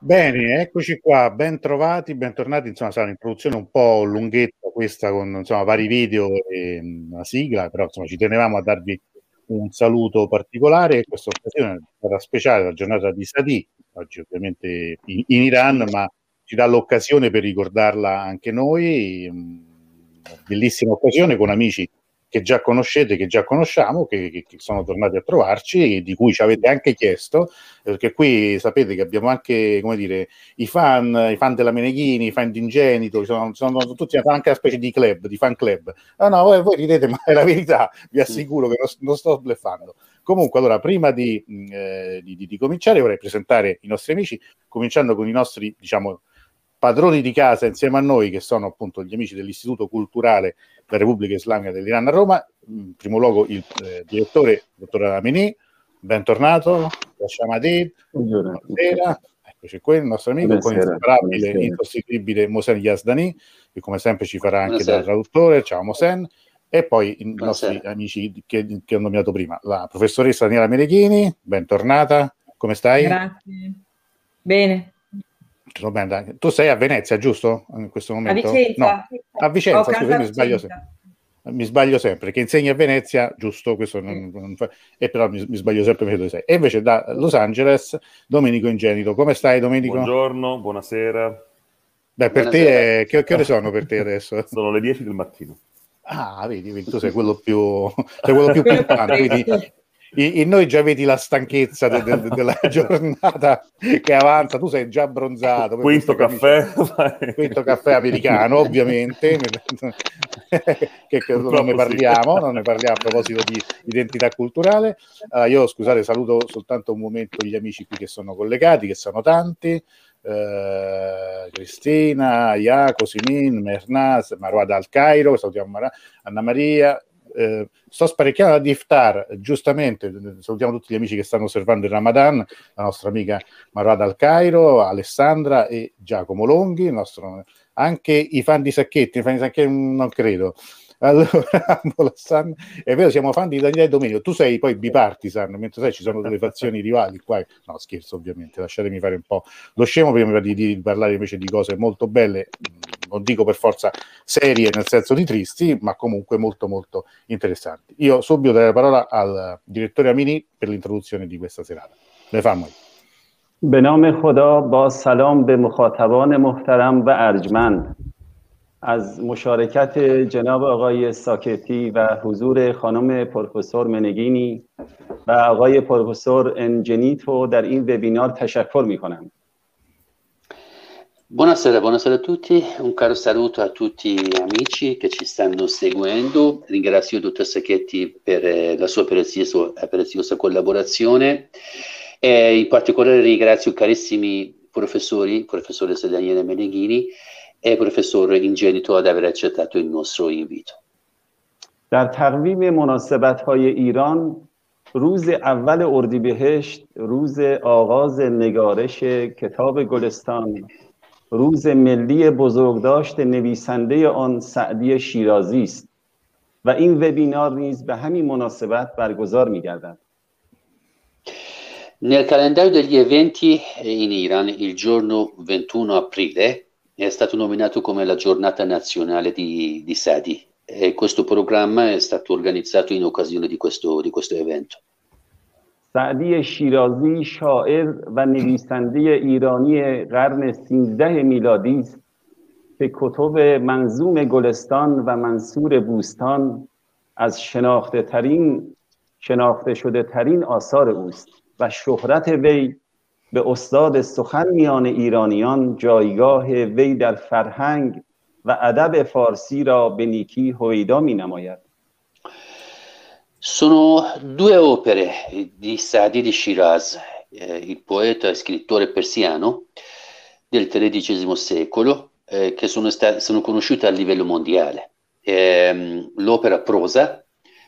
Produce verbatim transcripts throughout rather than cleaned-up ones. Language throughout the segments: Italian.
Bene, eccoci qua, ben trovati, bentornati. Insomma, sarà un'introduzione un po' lunghetta questa con insomma, vari video e una sigla, però insomma, ci tenevamo a darvi un saluto particolare. Questa occasione sarà speciale, la giornata di Sa'di, oggi ovviamente in, in Iran, ma ci dà l'occasione per ricordarla anche noi. Una bellissima occasione con amici che già conoscete, che già conosciamo, che, che sono tornati a trovarci e di cui ci avete anche chiesto, perché qui sapete che abbiamo anche, come dire, i fan, i fan della Meneghini, i fan di Ingenito, sono, sono tutti anche una specie di club, di fan club. No, no, voi, voi ridete, ma è la verità, vi assicuro che non, non sto bleffando. Comunque, allora, prima di, eh, di, di, di cominciare vorrei presentare i nostri amici, cominciando con i nostri, diciamo, padroni di casa insieme a noi, che sono appunto gli amici dell'Istituto Culturale della Repubblica Islamica dell'Iran a Roma. In primo luogo il eh, direttore, dottor Amini, bentornato. Buonasera. Buonasera. Eccoci qui, il nostro amico, inseparabile, insostituibile Mohsen Yazdani, che come sempre ci farà anche da traduttore. Ciao Mohsen. E poi i nostri Buonasera. amici che, che ho nominato prima, la professoressa Daniela Meneghini, bentornata. Come stai? Grazie. Bene. Tu sei a Venezia, giusto? In questo momento? A Vicenza. No, a Vicenza, scusa, mi sbaglio sempre. Mi sbaglio sempre, che insegni a Venezia, giusto? Questo non, non fa... E però mi, mi sbaglio sempre dove sei. E invece da Los Angeles, Domenico Ingenito. Come stai, Domenico? Buongiorno, buonasera. Dai, per buonasera. Te, che, che ore sono per te adesso? Sono le dieci del mattino. Ah, vedi, vedi tu sei quello più... sei quello più pimpante, in noi già vedi la stanchezza de, de, de, della giornata che avanza, tu sei già abbronzato. Quinto caffè. Capisci? Quinto caffè americano, ovviamente, che, che non ne parliamo, sì. non ne parliamo a proposito di identità culturale. Uh, io, scusate, saluto soltanto un momento gli amici qui che sono collegati, che sono tanti. Uh, Cristina, Iaco, Simin, Mernaz, Marwa dal Cairo, salutiamo Mar- Anna Maria. Eh, sto sparecchiando la Iftar, giustamente salutiamo tutti gli amici che stanno osservando il Ramadan, la nostra amica Marwa dal Cairo, Alessandra e Giacomo Longhi, il nostro, anche i fan di Sacchetti, i fan di Sacchetti non credo. Allora, è vero, siamo fan di Daniele Domenio, tu sei poi bipartisan, mentre sai ci sono delle fazioni rivali qua. No, scherzo ovviamente, lasciatemi fare un po' lo scemo prima di, di parlare invece di cose molto belle, non dico per forza serie nel senso di tristi, ma comunque molto molto interessanti. Io subito darei la parola al direttore Amini per l'introduzione di questa serata. Le famo. به نام خدا با سلام به مخاطبان محترم و ارجمند. از مشارکت جناب آقای ساکتی و حضور خانم پروفسور منگینی و آقای پروفسور انجنیتو در این وبینار تشکر می کنم. Buonasera, buonasera a tutti, un caro saluto a tutti gli amici che ci stanno seguendo. Ringrazio il dottor Sacchetti per la sua preziosa collaborazione e in particolare ringrazio i carissimi professori, professoressa Daniela Meneghini e professor Ingenito ad aver accettato il nostro invito. در تقویم مناسبت‌های ایران روز اول اردیبهشت روز آغاز نگارش کتاب گلستان روز ملی بزرگداشت نویسنده آن سعدی شیرازی است و این وبینار نیز به همین مناسبت برگزار می‌گردد. Nel calendario degli eventi in Iran il giorno ventuno aprile è stato nominato come la giornata nazionale di, di Sa'di e questo programma è stato organizzato in occasione di questo, di questo evento. سعدی شیرازی شاعر و نویسنده ایرانی قرن سیزده میلادی است که کتب منظوم گلستان و منصور بوستان از شناخته ترین شناخته شده ترین آثار اوست و شهرت وی به استاد سخن میان ایرانیان جایگاه وی در فرهنگ و ادب فارسی را به نیکی هویدا می نماید. Sono due opere di Sa'di di Shiraz, eh, il poeta e scrittore persiano del tredicesimo secolo, eh, che sono, stat- sono conosciute a livello mondiale. Eh, l'opera prosa,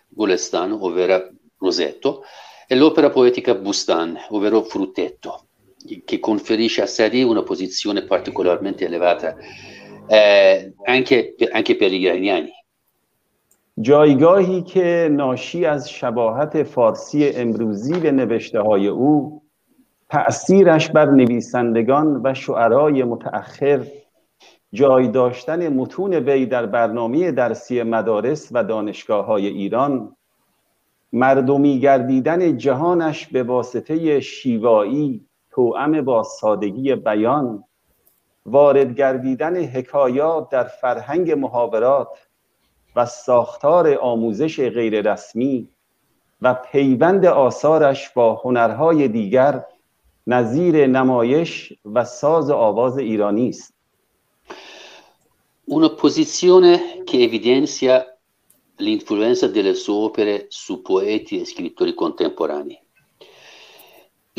Golestan, ovvero rosetto, e l'opera poetica Bustan, ovvero fruttetto, che conferisce a Sa'di una posizione particolarmente elevata eh, anche, anche per gli iraniani. جایگاهی که ناشی از شباهت فارسی امروزی به نوشته‌های او تأثیرش بر نویسندگان و شعرای متأخر جای داشتن متون وی در برنامه درسی مدارس و دانشگاه‌های ایران، مردمی گردیدن جهانش به واسطه شیوایی توأم با سادگی بیان، وارد گردیدن حکایات در فرهنگ محاورات و ساختار آموزش غیررسمی و پیوند آثارش با هنرهای دیگر نظیر نمایش و ساز آواز ایرانی است. Una posizione che evidenzia l'influenza delle sue opere su poeti e scrittori contemporanei.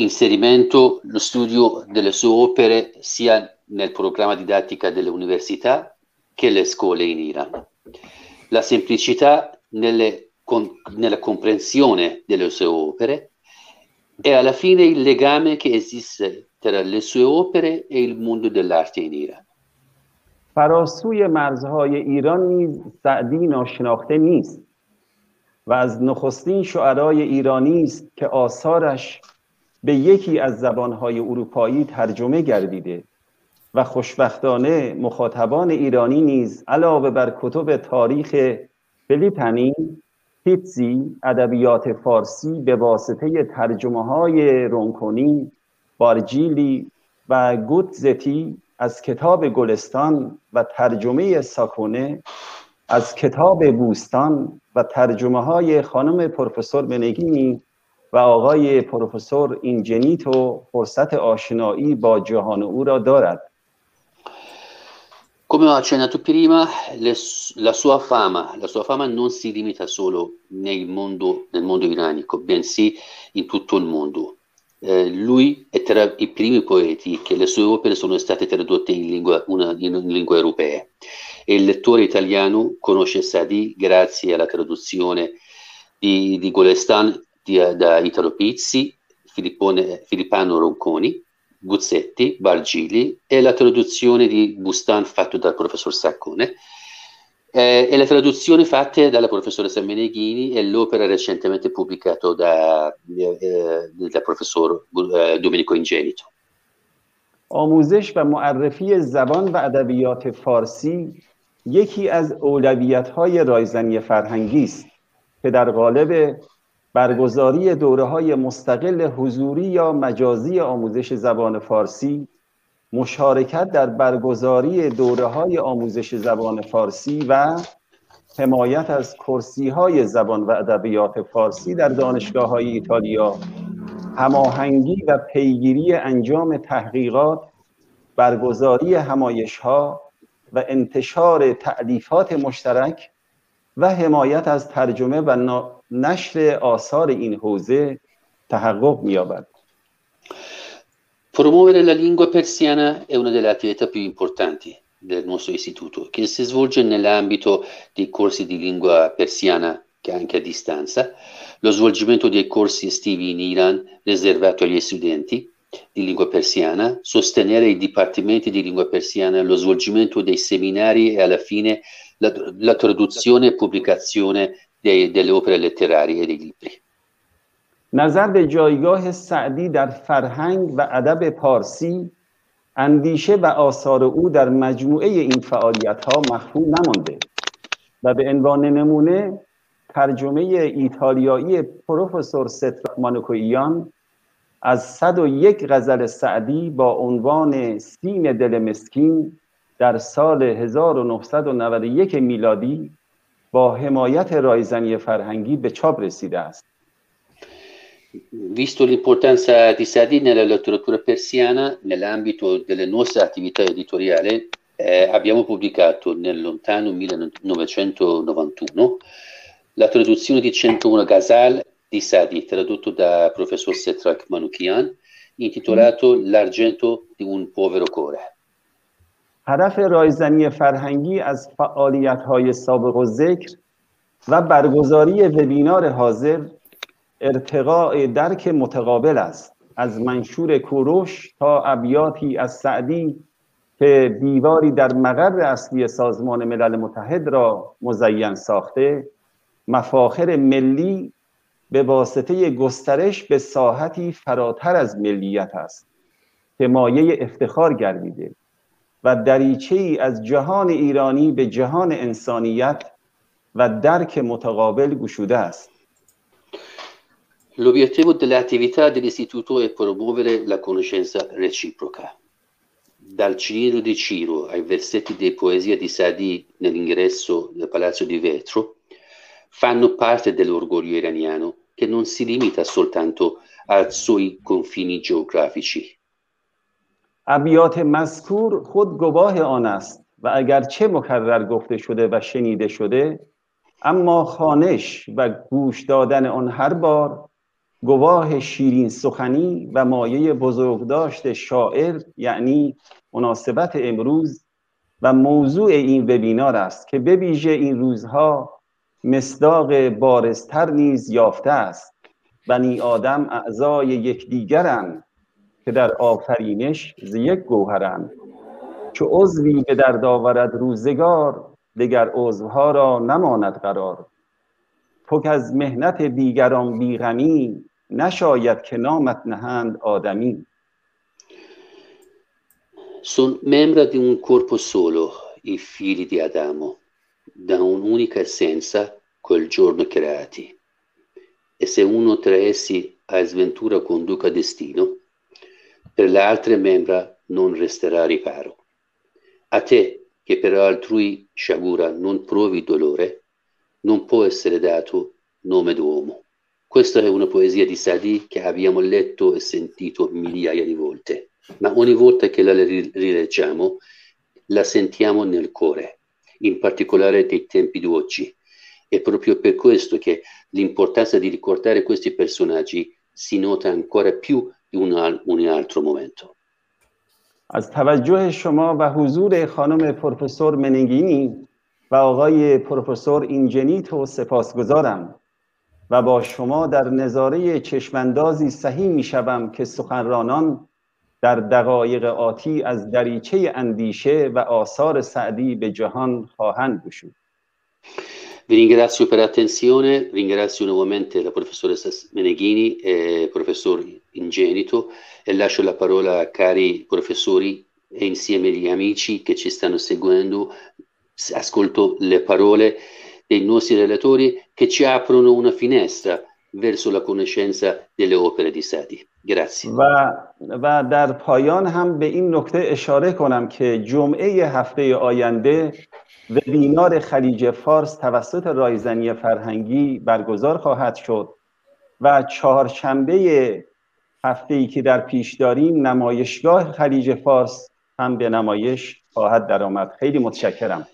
Inserimento lo studio delle sue opere sia nel programma didattica delle università che le scuole in Iran. La semplicità nelle, con, nella comprensione delle sue opere e alla fine il legame che esiste tra le sue opere e il mondo dell'arte in Iran. فراسوی مرزهای ایران نیز سعدی ناشناخته نیست و از نخستین شعرای ایرانی است که آثارش به یکی از زبانهای اروپایی ترجمه گردیده و خوشبختانه مخاطبان ایرانی نیز علاوه بر کتب تاریخ فلیپانی، پیتزی، ادبیات فارسی به واسطه ترجمه‌های رونکونی، بارجیلی و گوتزتی از کتاب گلستان و ترجمه ساکونه، از کتاب بوستان و ترجمه های خانم پروفسور منگینی و آقای پروفسور اینجنیتو فرصت آشنایی با جهان او را دارد. Come ho accennato prima, le, la sua fama, la sua fama non si limita solo nel mondo, nel mondo iranico, bensì in tutto il mondo. Eh, lui è tra i primi poeti che le sue opere sono state tradotte in lingua, una, in lingua europea, e il lettore italiano conosce Sa'di grazie alla traduzione di, di Golestan di, da Italo Pizzi, Filippano Ronconi, Guzzetti, Bargili, e la traduzione di Bustan fatta dal professor Saccone, eh, e la traduzione fatta dalla professoressa Meneghini e l'opera recentemente pubblicata da, eh, dal professor eh, Domenico Ingenito. آموزش و معرفی زبان و ادبیات فارسی یکی از اولویت‌های رایزنی فرهنگی است که در قالب برگزاری دوره‌های مستقل حضوری یا مجازی آموزش زبان فارسی، مشارکت در برگزاری دوره‌های آموزش زبان فارسی و حمایت از کرسی‌های زبان و ادبیات فارسی در دانشگاه‌های ایتالیا، هماهنگی و پیگیری انجام تحقیقات، برگزاری همایش‌ها و انتشار تألیفات مشترک و حمایت از ترجمه و نا... نشر آثار این حوزه تحقق می‌یابد. Promuovere la lingua persiana è una delle attività più importanti del nostro istituto, che si svolge nell'ambito dei corsi di lingua persiana, che anche a distanza, lo svolgimento dei corsi estivi in Iran riservati agli studenti di lingua persiana, sostenere i dipartimenti di lingua persiana, lo svolgimento dei seminari e alla fine la, la traduzione e pubblicazione delle opere letterarie e dei libri. نظر به جایگاه سعدی در فرهنگ و ادب پارسی، اندیشه و آثار او در مجموعه این فعالیت‌ها مخفی نمانده و به عنوان نمونه ترجمه ایتالیایی پروفسور سترک مانوکیان از صد و یک غزل سعدی با عنوان سیم دل مسکین در سال هزار و نهصد و نود و یک میلادی با حمایت رایزنی فرهنگی به چاپ رسیده است. Visto l'importanza di Sa'di nella letteratura persiana, nell'ambito delle nostre attività editoriali, eh, abbiamo pubblicato nel lontano millenovecentonovantuno la traduzione di centouno Ghazal di Sa'di, tradotto da professor Setrak Manukian, intitolato L'argento di un povero cuore. هدف رایزنی فرهنگی از فعالیت‌های سابق و ذکر و برگزاری وبینار حاضر ارتقاء درک متقابل است، از منشور کوروش تا ابیاتی از سعدی که دیواری در مقر اصلی سازمان ملل متحد را مزین ساخته، مفاخر ملی به واسطه گسترش به ساحتی فراتر از ملیت است که مایه افتخار گردیده و دریچه‌ای از جهان ایرانی به جهان انسانیت و درک متقابل گشوده است. L'obiettivo dell'attività dell'istituto è promuovere la conoscenza reciproca. Dal Ciro di Ciro ai versetti di poesia di Sa'di nell'ingresso del Palazzo di Vetro fanno parte dell'orgoglio iraniano che non si limita soltanto ai suoi confini geografici. ابیات مذکور خود گواه آن است و اگرچه مکرر گفته شده و شنیده شده اما خوانش و گوش دادن آن هر بار گواه شیرین سخنی و مایه بزرگداشت شاعر یعنی مناسبت امروز و موضوع این وبینار است که به ویژه این روزها مصداق بارزتر نیز یافته است. بنی آدم اعضای یکدیگرند که در آفرینش ز یک گوهرند. چو عضوی به درد آورد روزگار دیگر عضوها را نماند قرار. پک از مهنت دیگران بیغمی نشاید که نامت نهند آدمی. Sono membra di un corpo solo i figli di Adamo, da un'unica essenza quel giorno creati. E se uno tra essi a sventura conduca destino, per le altre membra non resterà riparo. A te, che per altrui sciagura non provi dolore, non può essere dato nome d'uomo. Questa è una poesia di Sa'di che abbiamo letto e sentito migliaia di volte, ma ogni volta che la rileggiamo la sentiamo nel cuore, in particolare dei tempi di oggi. È proprio per questo che l'importanza di ricordare questi personaggi si nota ancora più اون altro momento. از توجه شما و حضور خانم پروفسور منگینی و آقای پروفسور اینجنیتو سپاسگزارم و با شما در نظاره چشماندازی سهی میشوم که سخنرانان در دقایق آتی از دریچه اندیشه و آثار سعدی به جهان خواهند گشود. Vi ringrazio per l'attenzione, ringrazio nuovamente la professoressa Meneghini e il professor Ingenito e lascio la parola a cari professori e insieme agli amici che ci stanno seguendo. Ascolto le parole dei nostri relatori che ci aprono una finestra verso la conoscenza delle opere di Sa'di. Grazie. و در پایان هم به این نکته اشاره کنم که جمعه هفته آینده وبینار خلیج فارس توسط رایزنی فرهنگی برگزار خواهد شد و چهارشنبه هفته‌ای که در پیش داریم نمایشگاه خلیج فارس هم به نمایش خواهد درآمد. خیلی متشکرم.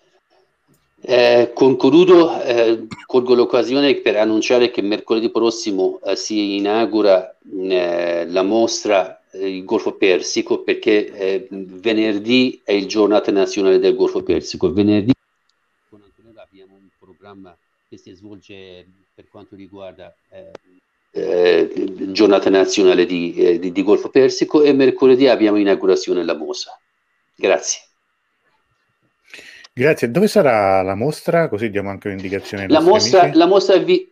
Eh, concludo eh, colgo l'occasione per annunciare che mercoledì prossimo eh, si inaugura eh, la mostra eh, il Golfo Persico, perché eh, venerdì è il giornata nazionale del Golfo Persico. Venerdì con Antonella abbiamo un programma che si svolge per quanto riguarda eh, eh, giornata nazionale di, eh, di, di Golfo Persico e mercoledì abbiamo inaugurazione della mostra. Grazie. Grazie. Dove sarà la mostra? Così diamo anche un'indicazione. La mostra, la, mostra è vi-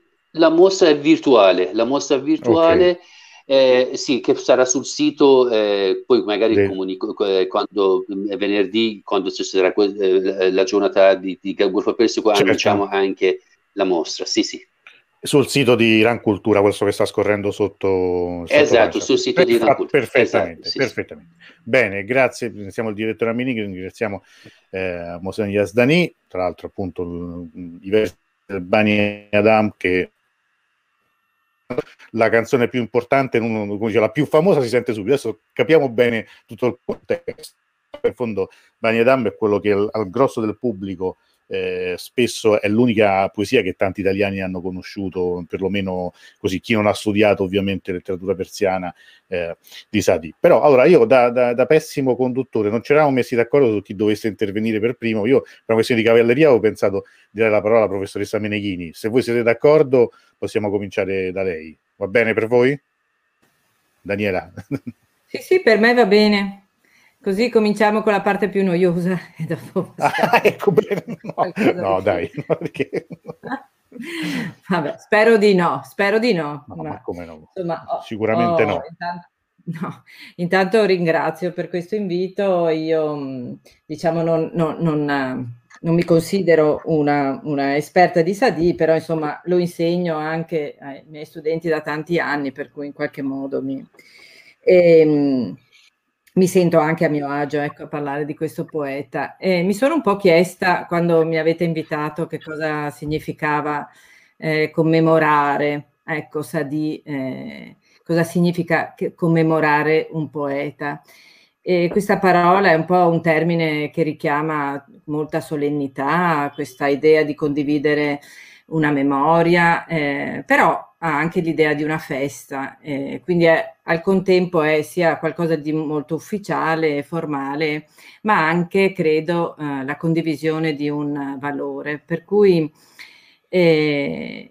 la mostra è virtuale, la mostra virtuale okay. eh, sì, che sarà sul sito, eh, poi magari De- comunico eh, quando eh, venerdì, quando ci sarà eh, la giornata di, di Golfo Persico, certo. Annunciamo anche la mostra, sì sì. Sul sito di Iran Cultura, questo che sta scorrendo sotto, sotto esatto, sul sito Perfetto, di Iran Cultura. Perfettamente, esatto, sì, perfettamente. Sì. Bene, grazie, ringraziamo il direttore Amini, ringraziamo eh, Mohsen Yazdani, tra l'altro appunto i versi del Bani Adam, che la canzone più importante, non, come dice, la più famosa si sente subito, adesso capiamo bene tutto il contesto. In fondo Bani Adam è quello che al, al grosso del pubblico Eh, spesso è l'unica poesia che tanti italiani hanno conosciuto, perlomeno così, chi non ha studiato ovviamente letteratura persiana eh, di Sa'di. Però allora io da, da, da pessimo conduttore, non ci eravamo messi d'accordo su chi dovesse intervenire per primo. Io per una questione di cavalleria avevo pensato di dare la parola alla professoressa Meneghini. Se voi siete d'accordo possiamo cominciare da lei, va bene per voi? Daniela? Sì sì, per me va bene. Così cominciamo con la parte più noiosa e dopo. Ah, ecco bene. No, no dai. No, perché... Vabbè, spero di no, spero di no. Ma, ma come no? Insomma, oh, sicuramente oh, no. Intanto, no. Intanto ringrazio per questo invito. Io diciamo non, non, non, non mi considero una, una esperta di Sa'di, però insomma lo insegno anche ai miei studenti da tanti anni, per cui in qualche modo mi... E, mi sento anche a mio agio, ecco, a parlare di questo poeta. Eh, mi sono un po' chiesta, quando mi avete invitato, che cosa significava eh, commemorare, ecco, Sa'di, eh, cosa significa che commemorare un poeta. E questa parola è un po' un termine che richiama molta solennità, questa idea di condividere una memoria, eh, però ha anche l'idea di una festa, eh, quindi è, al contempo è sia qualcosa di molto ufficiale, formale, ma anche, credo, eh, la condivisione di un valore. Per cui, eh,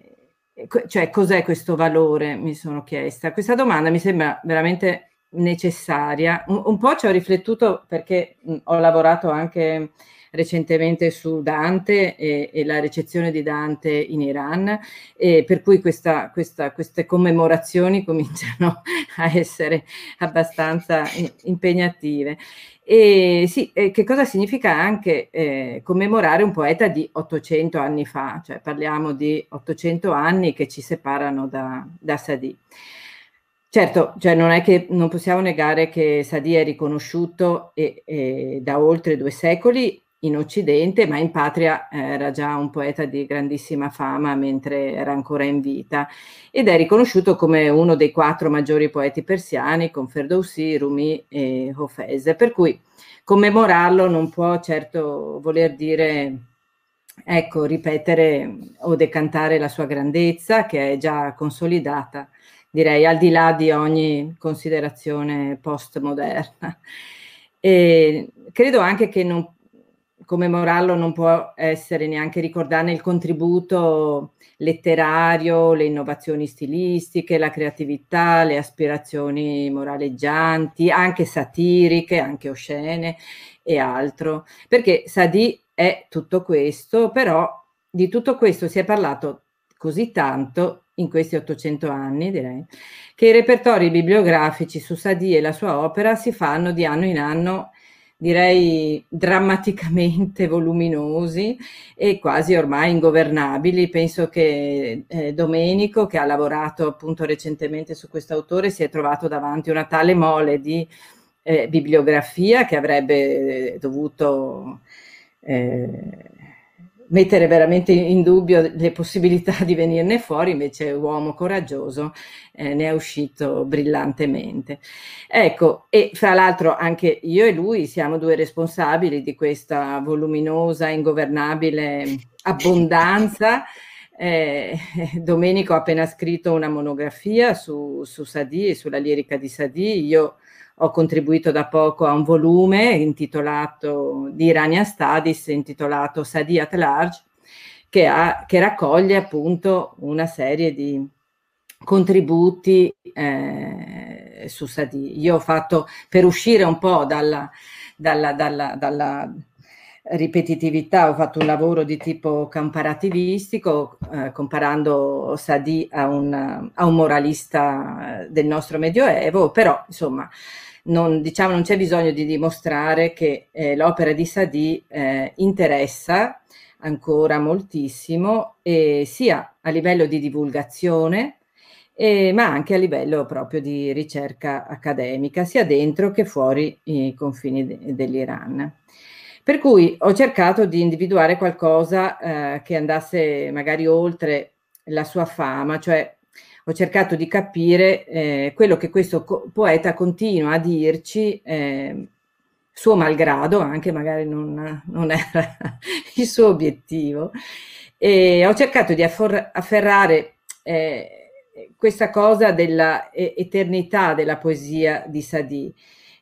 cioè, cos'è questo valore? Mi sono chiesta. Questa domanda mi sembra veramente necessaria. Un, un po' ci ho riflettuto perché mh, ho lavorato anche recentemente su Dante e, e la ricezione di Dante in Iran, e per cui questa, questa, queste commemorazioni cominciano a essere abbastanza impegnative. E sì, e che cosa significa anche eh, commemorare un poeta di ottocento anni fa? Cioè parliamo di ottocento anni che ci separano da, da Sa'di. Certo, cioè non è che non possiamo negare che Sa'di è riconosciuto e, e da oltre due secoli in Occidente, ma in patria era già un poeta di grandissima fama mentre era ancora in vita, ed è riconosciuto come uno dei quattro maggiori poeti persiani con Ferdowsi, Rumi e Hafez, per cui commemorarlo non può certo voler dire, ecco, ripetere o decantare la sua grandezza, che è già consolidata, direi, al di là di ogni considerazione postmoderna. E credo anche che non commemorarlo non può essere neanche ricordarne il contributo letterario, le innovazioni stilistiche, la creatività, le aspirazioni moraleggianti, anche satiriche, anche oscene e altro. Perché Sa'di è tutto questo, però di tutto questo si è parlato così tanto in questi ottocento anni, direi, che i repertori bibliografici su Sa'di e la sua opera si fanno di anno in anno, direi drammaticamente voluminosi e quasi ormai ingovernabili. Penso che eh, Domenico, che ha lavorato appunto recentemente su quest'autore, si è trovato davanti una tale mole di eh, bibliografia che avrebbe dovuto eh, mettere veramente in dubbio le possibilità di venirne fuori. Invece uomo coraggioso, eh, ne è uscito brillantemente. Ecco, e fra l'altro anche io e lui siamo due responsabili di questa voluminosa, ingovernabile abbondanza. Eh, Domenico ha appena scritto una monografia su, su Sa'di e sulla lirica di Sa'di. Io ho contribuito da poco a un volume intitolato di Iranian Studies, intitolato Sa'di at Large, che, ha, che raccoglie appunto una serie di contributi eh, su Sa'di. Io ho fatto, per uscire un po' dalla, dalla, dalla, dalla ripetitività, ho fatto un lavoro di tipo comparativistico, eh, comparando Sa'di a un, a un moralista del nostro Medioevo, però insomma non, diciamo, non c'è bisogno di dimostrare che eh, l'opera di Sa'di eh, interessa ancora moltissimo, eh, sia a livello di divulgazione, eh, ma anche a livello proprio di ricerca accademica, sia dentro che fuori i confini de- dell'Iran. Per cui ho cercato di individuare qualcosa eh, che andasse magari oltre la sua fama, cioè ho cercato di capire eh, quello che questo co- poeta continua a dirci, eh, suo malgrado, anche magari non, non era il suo obiettivo. E ho cercato di affor- afferrare eh, questa cosa della eh, eternità della poesia di Sa'di,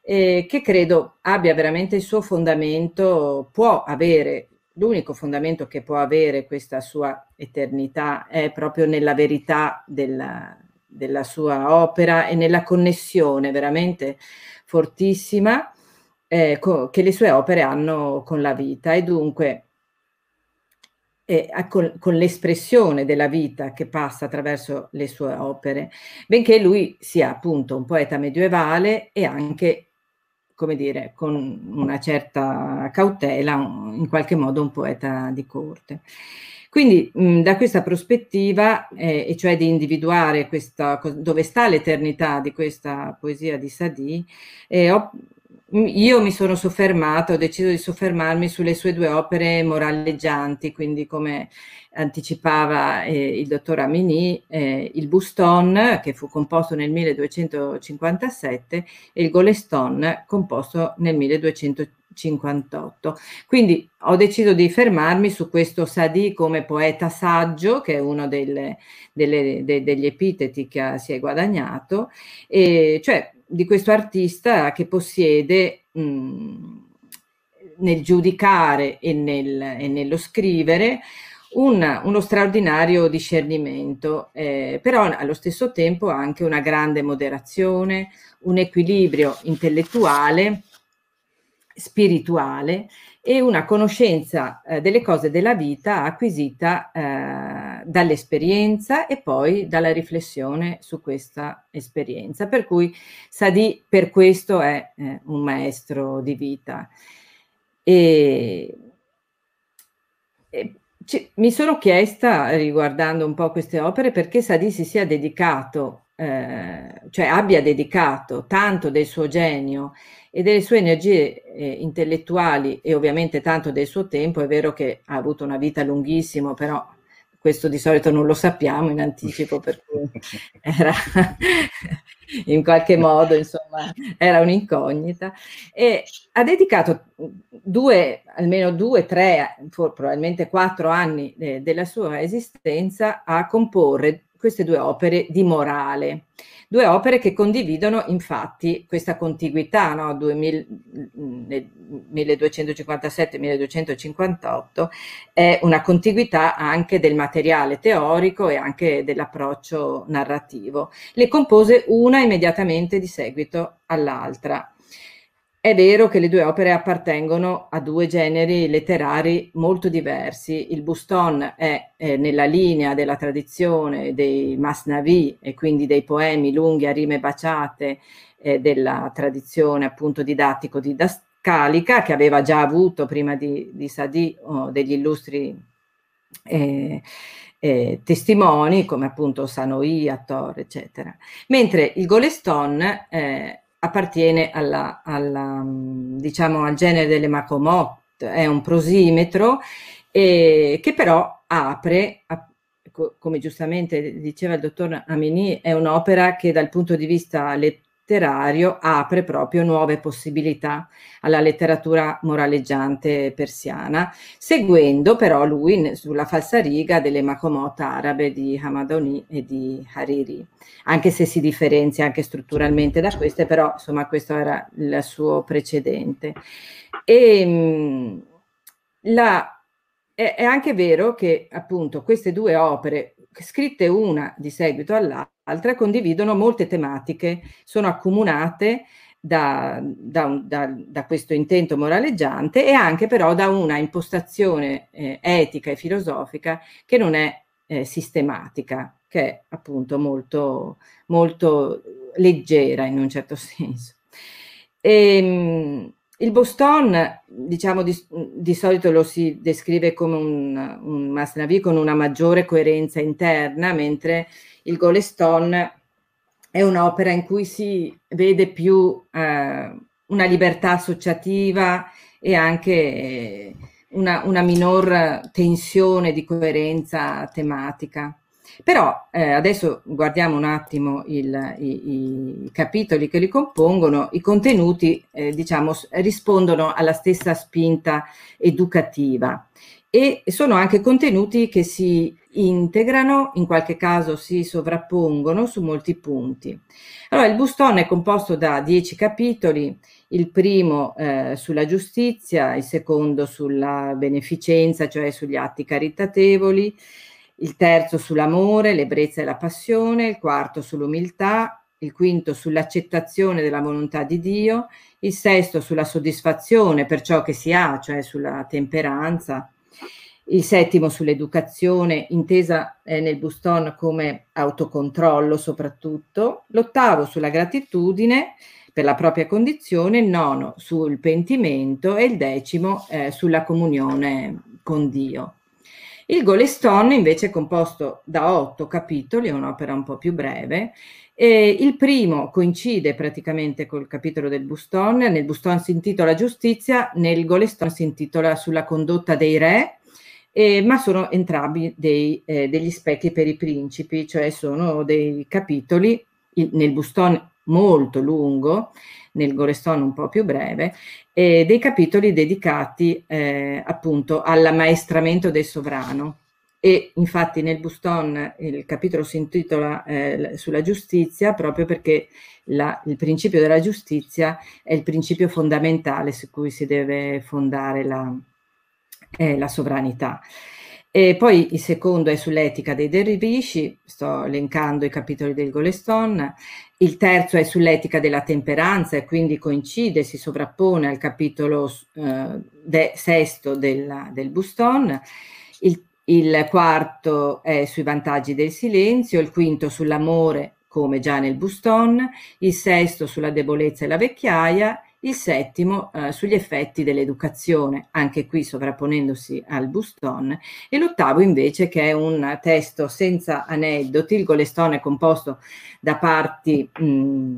Eh, che credo abbia veramente il suo fondamento, può avere, l'unico fondamento che può avere questa sua eternità è proprio nella verità della, della sua opera e nella connessione veramente fortissima eh, co- che le sue opere hanno con la vita. E dunque eh, con, con l'espressione della vita che passa attraverso le sue opere, benché lui sia appunto un poeta medievale e anche, come dire, con una certa cautela, in qualche modo un poeta di corte. Quindi mh, da questa prospettiva, eh, e cioè di individuare questa, dove sta l'eternità di questa poesia di Sa'di, eh, ho, io mi sono soffermata, ho deciso di soffermarmi sulle sue due opere moraleggianti, quindi come anticipava eh, il dottor Amini, eh, il Bustan, che fu composto nel milleduecentocinquantasette, e il Golestan, composto nel milleduecentocinquantotto. Quindi ho deciso di fermarmi su questo Sa'di come poeta saggio, che è uno delle, delle, de, degli epiteti che si è guadagnato, e cioè di questo artista che possiede mh, nel giudicare e, nel, e nello scrivere un, uno straordinario discernimento, eh, però allo stesso tempo anche una grande moderazione, un equilibrio intellettuale, spirituale e una conoscenza eh, delle cose della vita acquisita eh, dall'esperienza e poi dalla riflessione su questa esperienza, per cui Sa'di per questo è eh, un maestro di vita. E, e ci, mi sono chiesta, riguardando un po' queste opere, perché Sa'di si sia dedicato, eh, cioè abbia dedicato tanto del suo genio e delle sue energie eh, intellettuali e ovviamente tanto del suo tempo. È vero che ha avuto una vita lunghissima, però questo di solito non lo sappiamo in anticipo, per cui era in qualche modo, insomma, era un'incognita. E ha dedicato due, almeno due, tre, probabilmente quattro anni eh, della sua esistenza a comporre queste due opere di morale, due opere che condividono infatti questa contiguità, no? milleduecentocinquantasette milleduecentocinquantotto è una contiguità anche del materiale teorico e anche dell'approccio narrativo. Le compose una immediatamente di seguito all'altra. È vero che le due opere appartengono a due generi letterari molto diversi. Il Bustan è eh, nella linea della tradizione dei Masnavi, e quindi dei poemi lunghi a rime baciate eh, della tradizione appunto didattico-didascalica, che aveva già avuto prima di, di Sa'di oh, degli illustri eh, eh, testimoni come appunto Sanoia, Attar, eccetera. Mentre il Golestan eh, appartiene alla, alla, diciamo, al genere delle Makomot, è un prosimetro eh, che però apre, a, come giustamente diceva il dottor Amini, è un'opera che dal punto di vista letterario apre proprio nuove possibilità alla letteratura moraleggiante persiana, seguendo però lui sulla falsariga delle Makomot arabe di Hamadani e di Hariri, anche se si differenzia anche strutturalmente da queste, però insomma questo era il suo precedente. E, mh, la, è, è anche vero che appunto queste due opere, scritte una di seguito all'altra, condividono molte tematiche, sono accomunate da, da, da, da questo intento moraleggiante e anche però da una impostazione eh, etica e filosofica che non è eh, sistematica, che è appunto molto, molto leggera in un certo senso. E, il Bustan, diciamo, di, di solito lo si descrive come un, un Masnavi con una maggiore coerenza interna, mentre il Golestan è un'opera in cui si vede più eh, una libertà associativa e anche eh, una, una minor tensione di coerenza tematica. Però eh, adesso guardiamo un attimo il, i, i capitoli che li compongono. I contenuti eh, diciamo, rispondono alla stessa spinta educativa e sono anche contenuti che si integrano, in qualche caso si sovrappongono su molti punti. Allora, il Bustan è composto da dieci capitoli, il primo eh, sulla giustizia, il secondo sulla beneficenza, cioè sugli atti caritatevoli, il terzo sull'amore, l'ebbrezza e la passione, il quarto sull'umiltà, il quinto sull'accettazione della volontà di Dio, il sesto sulla soddisfazione per ciò che si ha, cioè sulla temperanza, il settimo sull'educazione, intesa eh, nel Bustan come autocontrollo soprattutto, l'ottavo sulla gratitudine per la propria condizione, il nono sul pentimento e il decimo eh, sulla comunione con Dio. Il Golestan invece è composto da otto capitoli, è un'opera un po' più breve, e il primo coincide praticamente col capitolo del Bustan. Nel Bustan si intitola Giustizia, nel Golestan si intitola Sulla condotta dei re, eh, ma sono entrambi dei, eh, degli specchi per i principi, cioè sono dei capitoli, il, nel Bustan molto lungo, nel Golestan un po' più breve, eh, dei capitoli dedicati eh, appunto all'ammaestramento del sovrano. E infatti nel Bustan il capitolo si intitola eh, Sulla giustizia proprio perché la, il principio della giustizia è il principio fondamentale su cui si deve fondare la, eh, la sovranità. E poi il secondo è sull'etica dei dervisci, sto elencando i capitoli del Golestan. Il terzo è sull'etica della temperanza e quindi coincide, si sovrappone al capitolo eh, de, sesto del, del Bustan. Il, il quarto è sui vantaggi del silenzio, il quinto sull'amore come già nel Bustan, il sesto sulla debolezza e la vecchiaia, il settimo eh, sugli effetti dell'educazione, anche qui sovrapponendosi al Bustan, e l'ottavo invece che è un testo senza aneddoti. Il Golestan è composto da parti mh,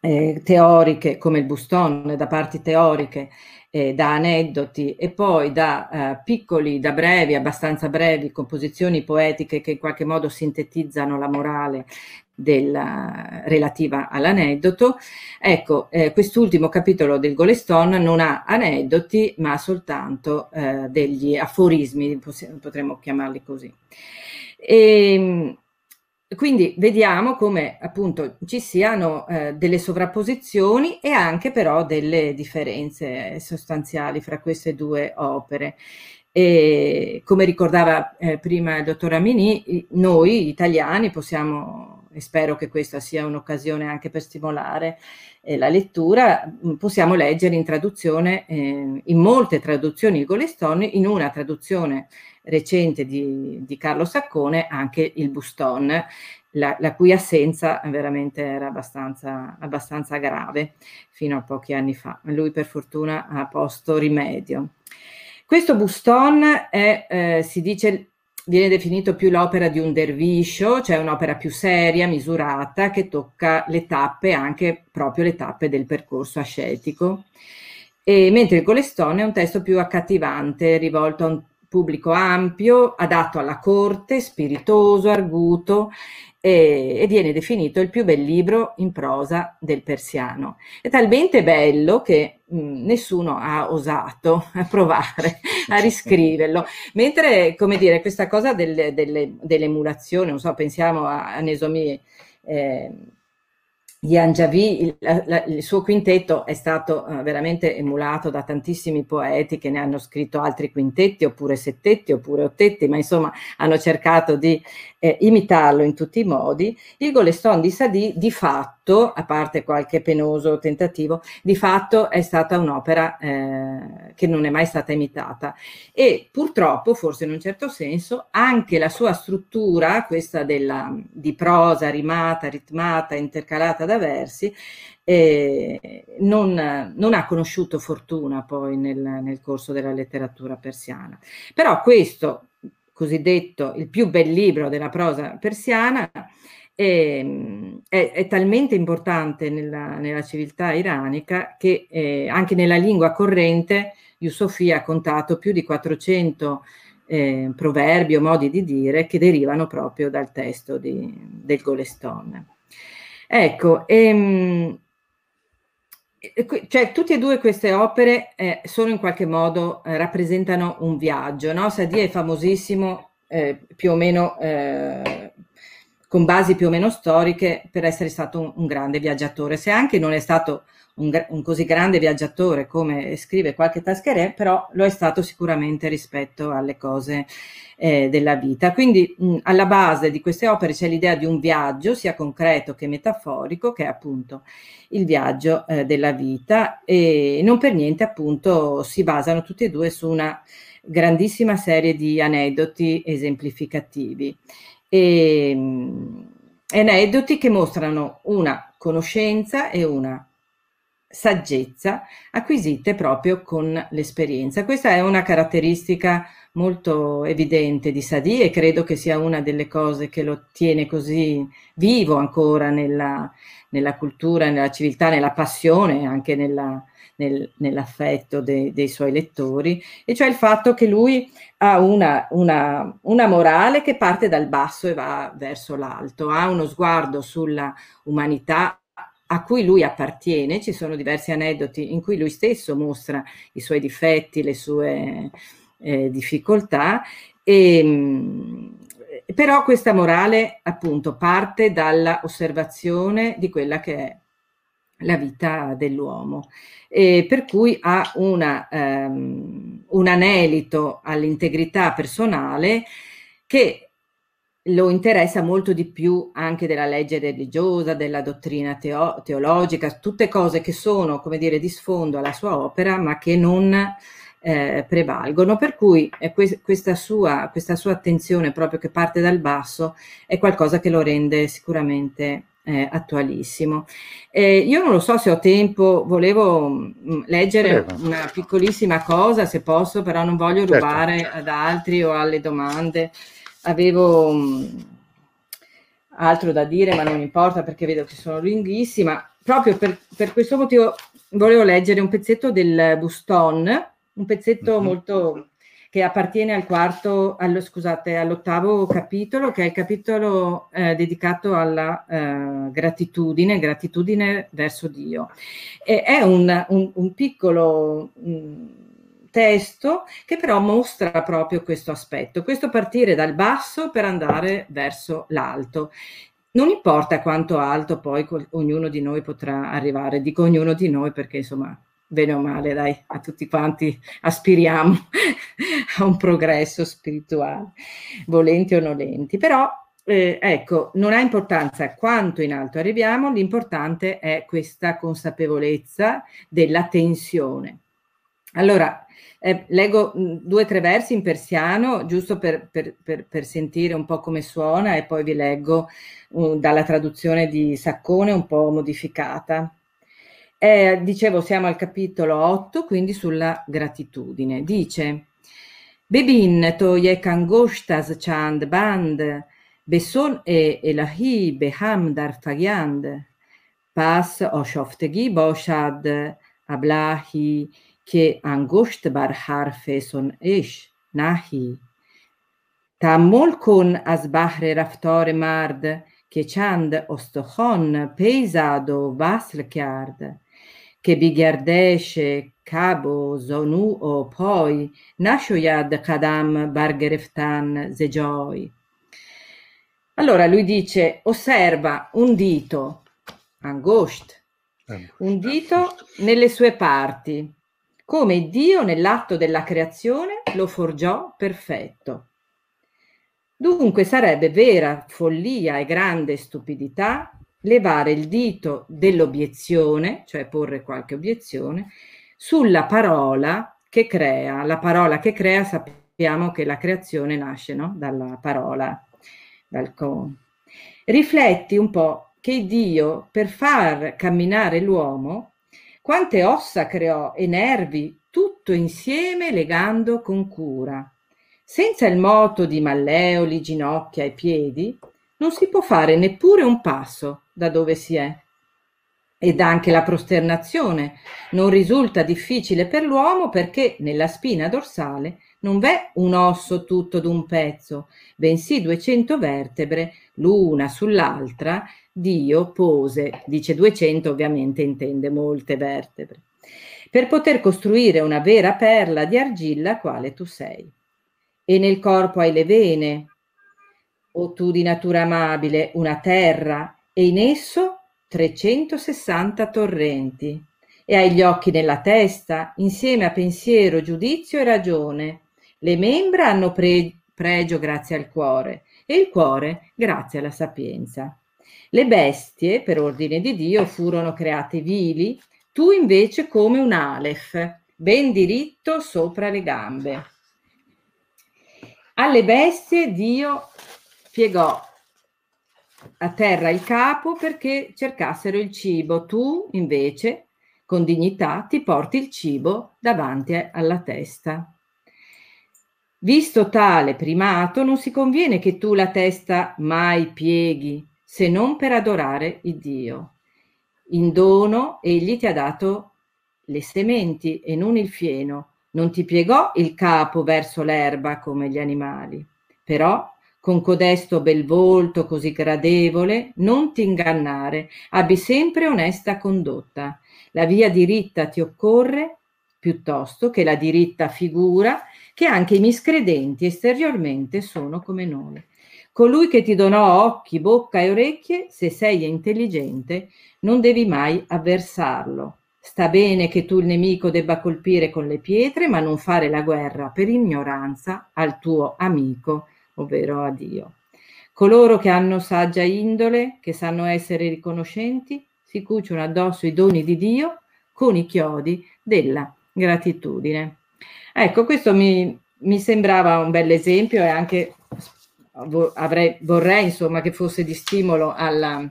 eh, teoriche come il Bustan, da parti teoriche, eh, da aneddoti e poi da eh, piccoli, da brevi, abbastanza brevi, composizioni poetiche che in qualche modo sintetizzano la morale della, relativa all'aneddoto. Ecco, eh, quest'ultimo capitolo del Golestan non ha aneddoti ma soltanto eh, degli aforismi, potremmo chiamarli così. E quindi vediamo come appunto ci siano eh, delle sovrapposizioni e anche però delle differenze sostanziali fra queste due opere. E come ricordava eh, prima il dottor Amini, noi italiani possiamo, e spero che questa sia un'occasione anche per stimolare eh, la lettura, possiamo leggere in traduzione, eh, in molte traduzioni il Golestan, in una traduzione recente di, di Carlo Saccone anche il Bustan, la, la cui assenza veramente era abbastanza, abbastanza grave fino a pochi anni fa. Lui per fortuna ha posto rimedio. Questo Bustan è, eh, si dice, viene definito più l'opera di un derviscio, cioè un'opera più seria, misurata, che tocca le tappe, anche proprio le tappe del percorso ascetico. E, mentre il Golestan è un testo più accattivante, rivolto a un pubblico ampio, adatto alla corte, spiritoso, arguto, e, e viene definito il più bel libro in prosa del persiano. È talmente bello che mh, nessuno ha osato a provare a riscriverlo, mentre, come dire, questa cosa del, delle, dell'emulazione, non so, pensiamo a, a Nezami eh, Ganjavi, il, la, il suo quintetto è stato uh, veramente emulato da tantissimi poeti che ne hanno scritto altri quintetti oppure settetti oppure ottetti, ma insomma hanno cercato di eh, imitarlo in tutti i modi. Il Golestan di Sa'di di fatto, a parte qualche penoso tentativo, di fatto è stata un'opera eh, che non è mai stata imitata e purtroppo, forse in un certo senso, anche la sua struttura, questa della, di prosa rimata, ritmata, intercalata da versi, eh, non, non ha conosciuto fortuna poi nel, nel corso della letteratura persiana. Però questo cosiddetto il più bel libro della prosa persiana è, è, è talmente importante nella, nella civiltà iranica che eh, anche nella lingua corrente Yusufì ha contato più di quattrocento eh, proverbi o modi di dire che derivano proprio dal testo di, del Golestan. Ecco, ehm, cioè tutte e due queste opere eh, sono in qualche modo, eh, rappresentano un viaggio, no? Sa'di è famosissimo eh, più o meno, eh, con basi più o meno storiche, per essere stato un, un grande viaggiatore. Se anche non è stato un, un così grande viaggiatore come scrive qualche Tascherè, però lo è stato sicuramente rispetto alle cose eh, della vita. Quindi mh, alla base di queste opere c'è l'idea di un viaggio, sia concreto che metaforico, che è appunto il viaggio eh, della vita, e non per niente appunto si basano tutti e due su una grandissima serie di aneddoti esemplificativi, e, e aneddoti che mostrano una conoscenza e una saggezza acquisite proprio con l'esperienza. Questa è una caratteristica molto evidente di Sa'di e credo che sia una delle cose che lo tiene così vivo ancora nella, nella cultura, nella civiltà, nella passione, anche nella, nel, nell'affetto de, dei suoi lettori, e cioè il fatto che lui ha una, una, una morale che parte dal basso e va verso l'alto, ha uno sguardo sulla umanità a cui lui appartiene. Ci sono diversi aneddoti in cui lui stesso mostra i suoi difetti, le sue eh, difficoltà, e, però questa morale appunto parte dall'osservazione di quella che è la vita dell'uomo, e per cui ha una, um, un anelito all'integrità personale che lo interessa molto di più anche della legge religiosa, della dottrina teo- teologica, tutte cose che sono, come dire, di sfondo alla sua opera, ma che non eh, prevalgono. Per cui eh, que- questa sua, questa sua attenzione proprio che parte dal basso è qualcosa che lo rende sicuramente eh, attualissimo. Eh, io non lo so se ho tempo, volevo mh, leggere Prego. una piccolissima cosa, se posso, però non voglio certo. rubare ad altri o alle domande. Avevo altro da dire, ma non importa perché vedo che sono lunghissima. Proprio per, per questo motivo volevo leggere un pezzetto del Bustan, un pezzetto mm-hmm. molto che appartiene al quarto, allo, scusate, all'ottavo capitolo, che è il capitolo eh, dedicato alla eh, gratitudine, gratitudine verso Dio. E è un, un, un piccolo... Mh, testo che però mostra proprio questo aspetto, questo partire dal basso per andare verso l'alto. Non importa quanto alto poi ognuno di noi potrà arrivare, dico ognuno di noi perché insomma bene o male dai, a tutti quanti aspiriamo a un progresso spirituale, volenti o nolenti, però eh, ecco, non ha importanza quanto in alto arriviamo, l'importante è questa consapevolezza della tensione. Allora, eh, leggo due o tre versi in persiano, giusto per, per, per, per sentire un po' come suona, e poi vi leggo uh, dalla traduzione di Saccone un po' modificata. Eh, dicevo, siamo al capitolo otto, quindi sulla gratitudine. Dice: Bebin to yekan goshtas chand band, beson e elahi beham dar fagyand, pas oshoftegi boshad ablahi که انگشت بر حرف صنعش نهی تأمل کن از بحر رفتار مرد که چند استخوان پی زد و وصل کرد که بی گردش کب و زانو و پای نشوید قدم برگرفتن ز جای. Allora lui dice: osserva un dito, angosht, un dito nelle sue parti, come Dio nell'atto della creazione lo forgiò perfetto. Dunque sarebbe vera follia e grande stupidità levare il dito dell'obiezione, cioè porre qualche obiezione, sulla parola che crea. La parola che crea, sappiamo che la creazione nasce, no? Dalla parola, dal con. Rifletti un po' che Dio, per far camminare l'uomo, quante ossa creò e nervi, tutto insieme legando con cura. Senza il moto di malleoli, ginocchia e piedi, non si può fare neppure un passo da dove si è. Ed anche la prosternazione non risulta difficile per l'uomo perché nella spina dorsale non v'è un osso tutto d'un pezzo, bensì duecento vertebre, l'una sull'altra, Dio pose, dice duecento, ovviamente intende molte vertebre, per poter costruire una vera perla di argilla quale tu sei. E nel corpo hai le vene, o tu di natura amabile, una terra, e in esso trecentosessanta torrenti, e hai gli occhi nella testa, insieme a pensiero, giudizio e ragione. Le membra hanno pre- pregio grazie al cuore, e il cuore grazie alla sapienza. Le bestie, per ordine di Dio, furono create vili, tu invece come un alef, ben diritto sopra le gambe. Alle bestie Dio piegò a terra il capo perché cercassero il cibo. Tu, invece, con dignità ti porti il cibo davanti alla testa. Visto tale primato, non si conviene che tu la testa mai pieghi, se non per adorare il Dio. In dono egli ti ha dato le sementi e non il fieno. Non ti piegò il capo verso l'erba come gli animali, però con codesto bel volto così gradevole non ti ingannare, abbi sempre onesta condotta. La via diritta ti occorre piuttosto che la diritta figura che anche i miscredenti esteriormente sono come noi. Colui che ti donò occhi, bocca e orecchie, se sei intelligente, non devi mai avversarlo. Sta bene che tu il nemico debba colpire con le pietre, ma non fare la guerra per ignoranza al tuo amico, ovvero a Dio. Coloro che hanno saggia indole, che sanno essere riconoscenti, si cuciono addosso i doni di Dio con i chiodi della gratitudine. Ecco, questo mi, mi sembrava un bel esempio e anche avrei, vorrei insomma che fosse di stimolo alla,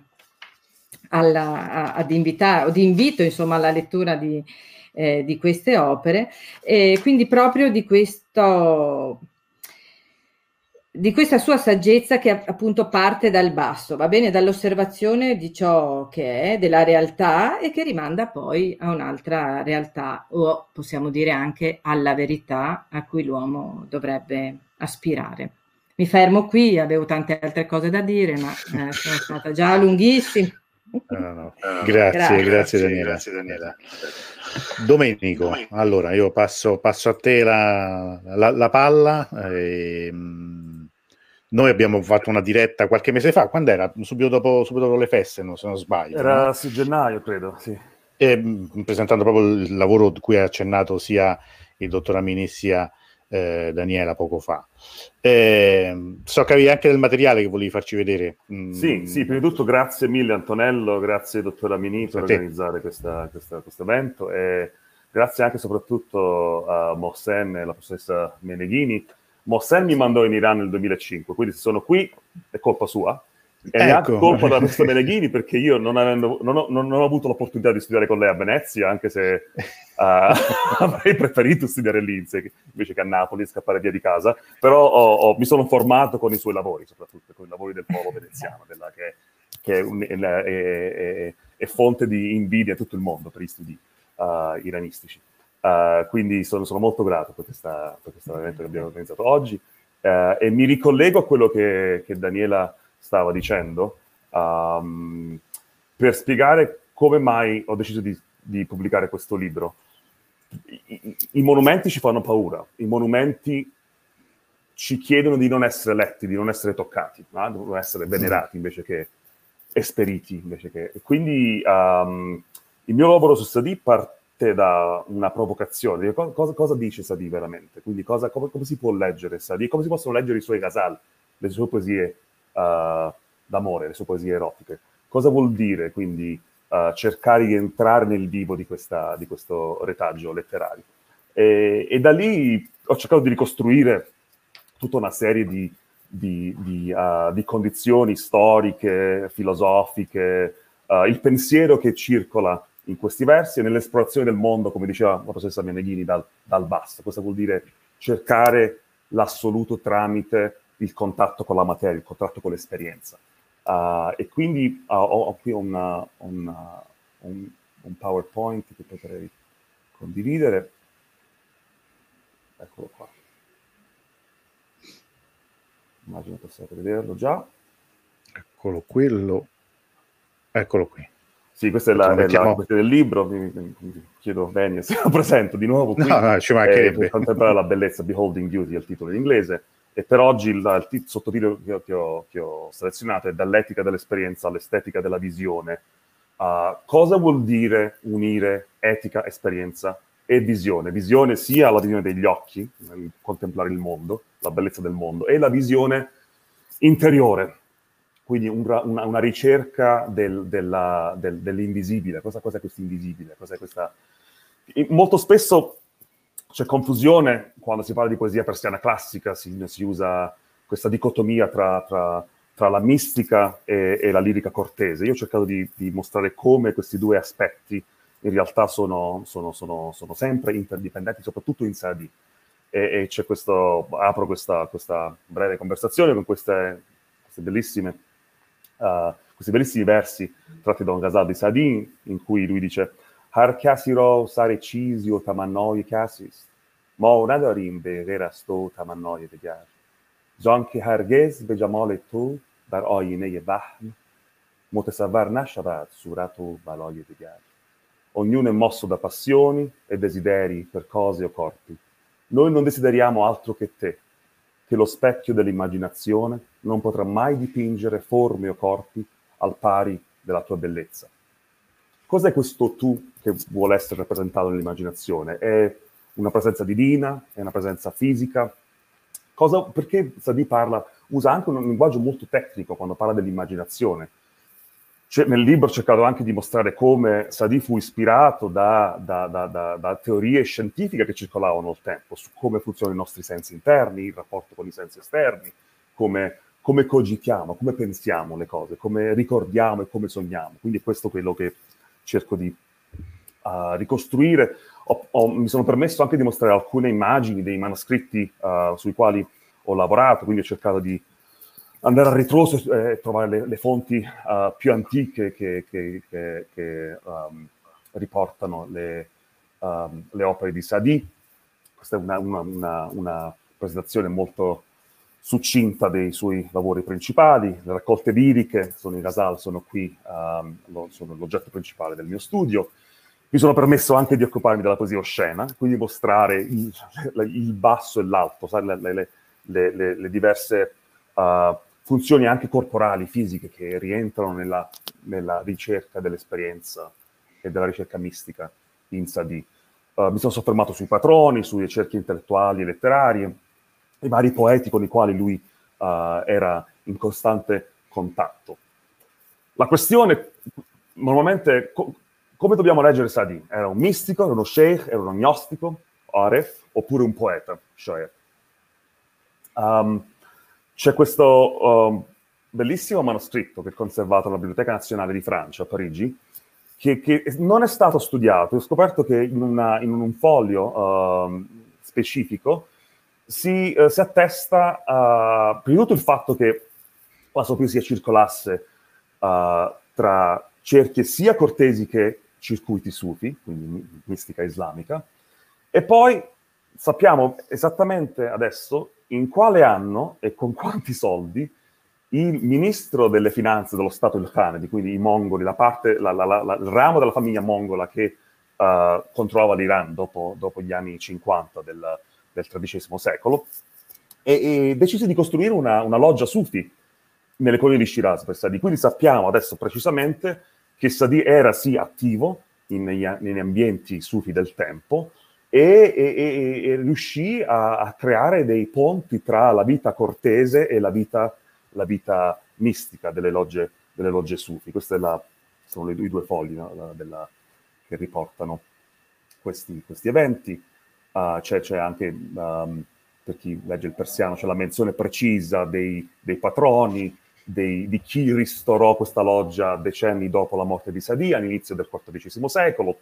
alla, ad invitare, o di invito insomma alla lettura di, eh, di queste opere, e quindi proprio di questo... di questa sua saggezza che appunto parte dal basso, va bene, dall'osservazione di ciò che è, della realtà, e che rimanda poi a un'altra realtà, o possiamo dire anche alla verità a cui l'uomo dovrebbe aspirare. Mi fermo qui, avevo tante altre cose da dire, ma eh, sono stata già lunghissima. No, no, no. Grazie, grazie, grazie, Daniela. grazie Daniela. Domenico, allora io passo, passo a te la, la, la palla. E, noi abbiamo fatto una diretta qualche mese fa, quando era? Subito dopo, subito dopo le feste, no, se non sbaglio. Era no? sei gennaio, credo, sì. E, presentando proprio il lavoro cui ha accennato sia il dottor Amini sia eh, Daniela poco fa. E, so che avevi anche del materiale che volevi farci vedere. Mm. Sì, sì, prima di tutto grazie mille Antonello, grazie dottor Amini per organizzare questa, questa, questo evento, e grazie anche e soprattutto a Mohsen e la professoressa Meneghini. Mohsen mi mandò in Iran nel duemilacinque, quindi se sono qui è colpa sua, è ecco. anche colpa della professoressa Meneghini, perché io non, avendo, non, ho, non ho avuto l'opportunità di studiare con lei a Venezia, anche se uh, avrei preferito studiare lì invece che a Napoli, scappare via di casa, però ho, ho, mi sono formato con i suoi lavori, soprattutto con i lavori del polo veneziano, della, che, che è, un, è, è, è, è fonte di invidia a tutto il mondo per gli studi uh, iranistici. Uh, quindi sono, sono molto grato per questo evento che abbiamo organizzato oggi, uh, e mi ricollego a quello che, che Daniela stava dicendo um, per spiegare come mai ho deciso di, di pubblicare questo libro. I, i monumenti ci fanno paura, i monumenti ci chiedono di non essere letti, di non essere toccati, no? Devono essere venerati invece che esperiti, invece che... quindi um, il mio lavoro su Sa'di parte da una provocazione. Cosa, cosa dice Sa'di veramente? Quindi cosa, come, come si può leggere Sa'di? Come si possono leggere i suoi ghazal, le sue poesie uh, d'amore, le sue poesie erotiche? Cosa vuol dire quindi uh, cercare di entrare nel vivo di, questa, di questo retaggio letterario? E, e da lì ho cercato di ricostruire tutta una serie di, di, di, uh, di condizioni storiche, filosofiche, uh, il pensiero che circola in questi versi e nell'esplorazione del mondo, come diceva la professoressa Meneghini, dal, dal basso. Questo vuol dire cercare l'assoluto tramite il contatto con la materia, il contatto con l'esperienza. Uh, e quindi uh, ho, ho qui una, una, un, un PowerPoint che potrei condividere. Eccolo qua. Immagino possiate vederlo già. Eccolo quello. Eccolo qui. Sì, questa è la, è la questione del libro, mi, mi, mi chiedo Venia se lo presento di nuovo qui, no, no, ci mancherebbe. Eh, contemplare la bellezza, Beholding Beauty è il titolo in inglese, e per oggi il, il sottotitolo che ho, che, ho, che ho selezionato è Dall'etica dell'esperienza all'estetica della visione. Uh, cosa vuol dire unire etica, esperienza e visione? Visione sia la visione degli occhi, nel contemplare il mondo, la bellezza del mondo, e la visione interiore. Quindi una, una ricerca del, della, del, dell'invisibile. Cosa, cosa è questo invisibile? Cosa è questa... Molto spesso C'è confusione quando si parla di poesia persiana classica, si, si usa questa dicotomia tra, tra, tra la mistica e, e la lirica cortese. Io ho cercato di, di mostrare come questi due aspetti in realtà sono, sono, sono, sono sempre interdipendenti, soprattutto in Sa'di. E, e c'è questo, apro questa, questa breve conversazione con queste, queste bellissime, uh, questi bellissimi versi tratti da un ghazal di Sa'di, in cui lui dice: هر کسی را سر چیزی و تمنای کسی است ما نداریم به غیر از تو تمنای دیگر جان که هرگز به جمال تو در آینه وهم متصور نشود صورت و بلای دیگر ognuno è mosso da passioni e desideri per cose o corpi noi non desideriamo altro che te che lo specchio dell'immaginazione non potrà mai dipingere forme o corpi al pari della tua bellezza. Cos'è questo tu che vuole essere rappresentato nell'immaginazione? È una presenza divina? È una presenza fisica? Cosa, perché Sa'di parla, usa anche un linguaggio molto tecnico quando parla dell'immaginazione. Cioè, nel libro ho cercato anche di mostrare come Sa'di fu ispirato da, da, da, da, da teorie scientifiche che circolavano al tempo, su come funzionano i nostri sensi interni, il rapporto con i sensi esterni, come... come cogitiamo, come pensiamo le cose, come ricordiamo e come sogniamo. Quindi è questo quello che cerco di uh, ricostruire. Ho, ho, mi sono permesso anche di mostrare alcune immagini dei manoscritti uh, sui quali ho lavorato, quindi ho cercato di andare a ritroso e eh, trovare le, le fonti uh, più antiche che, che, che, che um, riportano le, um, le opere di Sa'di. Questa è una, una, una, una presentazione molto succinta dei suoi lavori principali. Le raccolte liriche, sono i ghazal, sono qui, um, lo, sono l'oggetto principale del mio studio. Mi sono permesso anche di occuparmi della poesia oscena, quindi mostrare il, il basso e l'alto, le, le, le, le, le diverse uh, funzioni anche corporali, fisiche, che rientrano nella, nella ricerca dell'esperienza e della ricerca mistica in Sa'di. Uh, mi sono soffermato sui patroni, sulle ricerche intellettuali e letterarie, i vari poeti con i quali lui uh, era in costante contatto. La questione, normalmente, co come dobbiamo leggere Sa'di? Era un mistico, era uno sheikh, era uno gnostico, aref, oppure un poeta, shoer? Um, C'è questo um, bellissimo manoscritto che è conservato alla Biblioteca Nazionale di Francia, a Parigi, che, che non è stato studiato. Ho scoperto che in, una, in un foglio uh, specifico Si, eh, si attesta, uh, prima di tutto, il fatto che la sua poesia circolasse uh, tra cerchie sia cortesi che circuiti sufi, quindi mistica islamica, e poi sappiamo esattamente adesso in quale anno e con quanti soldi il ministro delle finanze dello Stato ilkhanedi, quindi i mongoli, la parte, la, la, la, il ramo della famiglia mongola che uh, controllava l'Iran dopo, dopo gli anni cinquanta del del tredicesimo secolo, e, e decise di costruire una, una loggia sufi nelle colonie di Shiraz per Sa'di. Quindi sappiamo adesso precisamente che Sa'di era sì attivo in, in, negli ambienti sufi del tempo e, e, e, e riuscì a, a creare dei ponti tra la vita cortese e la vita, la vita mistica delle logge, delle logge sufi. Queste sono i due fogli, no, la, della, che riportano questi, questi eventi. Uh, c'è anche, um, per chi legge il persiano, c'è la menzione precisa dei, dei patroni, dei, di chi ristorò questa loggia decenni dopo la morte di Sa'di, all'inizio del quattordicesimo secolo.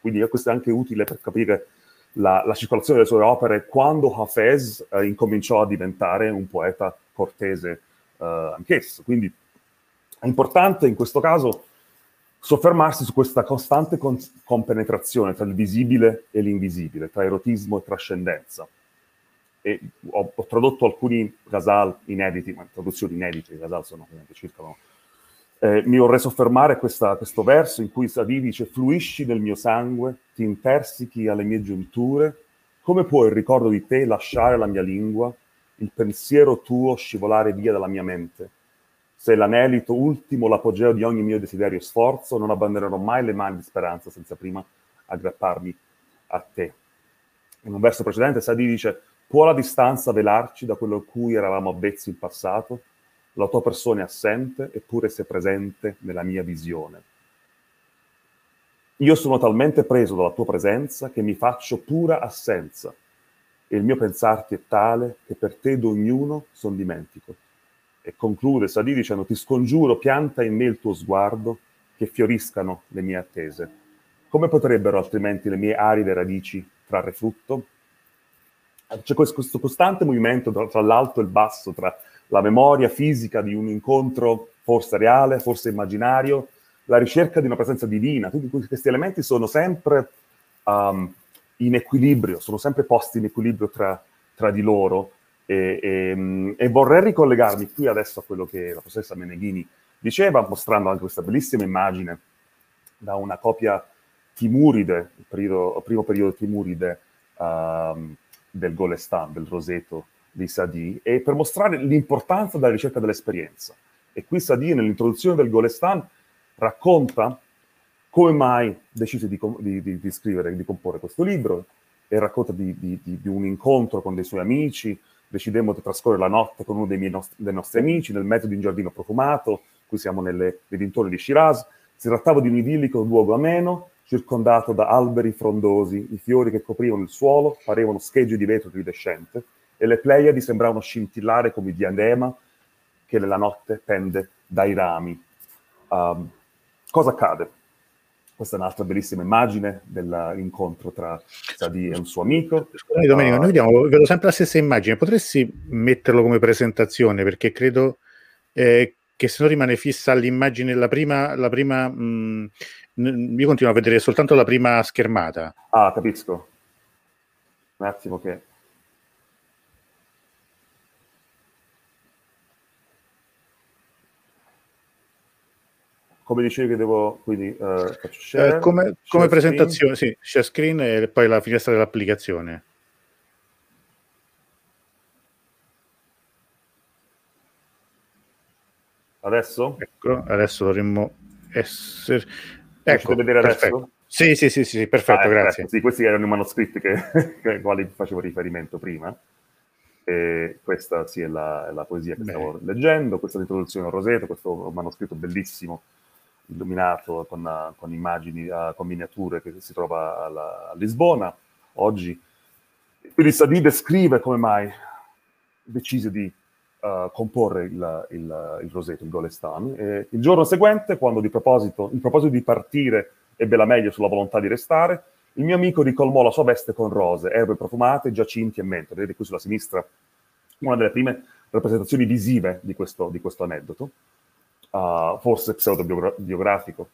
Quindi questo è anche utile per capire la, la circolazione delle sue opere quando Hafez uh, incominciò a diventare un poeta cortese uh, anch'esso. Quindi è importante in questo caso soffermarsi su questa costante compenetrazione tra il visibile e l'invisibile, tra erotismo e trascendenza. E ho, ho tradotto alcuni ghazal inediti, ma traduzioni inedite, i ghazal sono ovviamente circa... Eh, mi vorrei soffermare questa, questo verso in cui Sa'di dice: «Fluisci nel mio sangue, ti intersichi alle mie giunture, come può il ricordo di te lasciare la mia lingua, il pensiero tuo scivolare via dalla mia mente? Se l'anelito ultimo, l'apogeo di ogni mio desiderio e sforzo, non abbandonerò mai le mani di speranza senza prima aggrapparmi a te». In un verso precedente Sa'di dice: «Può la distanza velarci da quello a cui eravamo avvezzi in passato? La tua persona è assente, eppure sei presente nella mia visione». Io sono talmente preso dalla tua presenza che mi faccio pura assenza, e il mio pensarti è tale che per te d'ognuno son dimentico. E conclude Sa'di dicendo: ti scongiuro, pianta in me il tuo sguardo, che fioriscano le mie attese. Come potrebbero altrimenti le mie aride radici trarre frutto? C'è questo costante movimento tra l'alto e il basso, tra la memoria fisica di un incontro forse reale, forse immaginario, la ricerca di una presenza divina. Tutti questi elementi sono sempre um, in equilibrio, sono sempre posti in equilibrio tra, tra di loro, e, e, e vorrei ricollegarmi qui adesso a quello che la professoressa Meneghini diceva, mostrando anche questa bellissima immagine da una copia timuride, il periodo, il primo periodo timuride um, del Golestan, del Roseto di Sa'di, e per mostrare l'importanza della ricerca dell'esperienza. E qui Sa'di, nell'introduzione del Golestan, racconta come mai decise di, di, di, di scrivere, di comporre questo libro, e racconta di, di, di un incontro con dei suoi amici. Decidemmo di trascorrere la notte con uno dei, miei nost- dei nostri amici nel mezzo di un giardino profumato, qui siamo nelle, nei dintorni di Shiraz. Si trattava di un idillico luogo ameno, circondato da alberi frondosi, i fiori che coprivano il suolo parevano schegge di vetro iridescente, e le Pleiadi sembravano scintillare come il diadema che nella notte pende dai rami. Um, Cosa accade? Questa è un'altra bellissima immagine dell'incontro tra Sa'di e un suo amico. Scusami Domenico, noi vediamo, vedo sempre la stessa immagine, potresti metterlo come presentazione? Perché credo eh, che se no rimane fissa l'immagine, la prima, la prima mh, io continuo a vedere soltanto la prima schermata. Ah, capisco. Un attimo che... Come dicevi che devo, quindi uh, faccio share, eh, come, share come presentazione, sì, share screen e poi la finestra dell'applicazione. Adesso? Ecco, adesso dovremmo essere... Ecco, vedere perfetto. Adesso? Sì, sì, sì, sì, perfetto, ah, ecco, grazie. Ecco, sì, questi erano i manoscritti ai quali facevo riferimento prima. E questa sì, è, la, è la poesia che Beh. stavo leggendo, questa introduzione al Roseto, questo manoscritto bellissimo, illuminato con, con immagini, uh, con miniature, che si trova alla, a Lisbona oggi. Quindi Sa'di descrive come mai decise di uh, comporre il, il, il Roseto, il Golestan. E il giorno seguente, quando di proposito, in proposito di partire ebbe la meglio sulla volontà di restare, il mio amico ricolmò la sua veste con rose, erbe profumate, giacinti e menta. Vedete qui sulla sinistra una delle prime rappresentazioni visive di questo, di questo aneddoto, uh, forse pseudobiografico.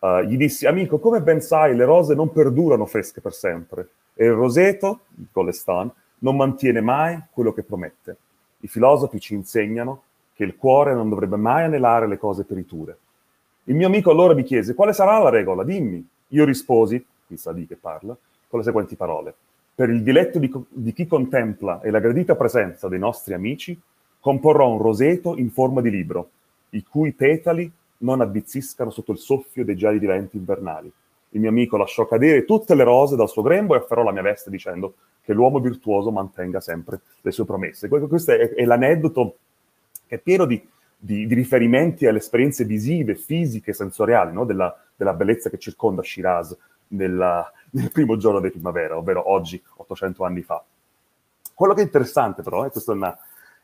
Uh, gli dissi: amico, come ben sai, le rose non perdurano fresche per sempre, e il roseto, il Golestan, non mantiene mai quello che promette. I filosofi ci insegnano che il cuore non dovrebbe mai anelare le cose periture. Il mio amico allora mi chiese: quale sarà la regola? Dimmi. Io risposi, qui Sa'di che parla, con le seguenti parole: per il diletto di, di chi contempla e la gradita presenza dei nostri amici, comporrò un roseto in forma di libro, i cui petali non avvizziscano sotto il soffio dei gialli venti invernali. Il mio amico lasciò cadere tutte le rose dal suo grembo e afferrò la mia veste dicendo che l'uomo virtuoso mantenga sempre le sue promesse. Questo è, è l'aneddoto che è pieno di, di, di riferimenti alle esperienze visive, fisiche, sensoriali, no? della, della bellezza che circonda Shiraz Nella, nel primo giorno di primavera, ovvero oggi, ottocento anni fa. Quello che è interessante però, eh, questo è, una,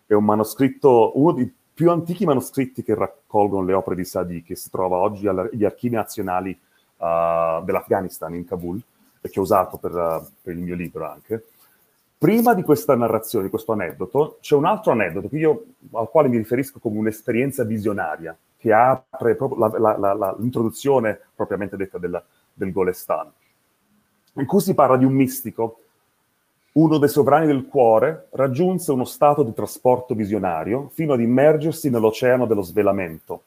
è un manoscritto, uno dei più antichi manoscritti che raccolgono le opere di Sa'di, che si trova oggi agli archivi nazionali uh, dell'Afghanistan, in Kabul, e che ho usato per, uh, per il mio libro anche. Prima di questa narrazione, di questo aneddoto, c'è un altro aneddoto che io, al quale mi riferisco come un'esperienza visionaria, che apre proprio la, la, la, la, l'introduzione propriamente detta della del Golestan, in cui si parla di un mistico. Uno dei sovrani del cuore raggiunse uno stato di trasporto visionario fino ad immergersi nell'oceano dello svelamento.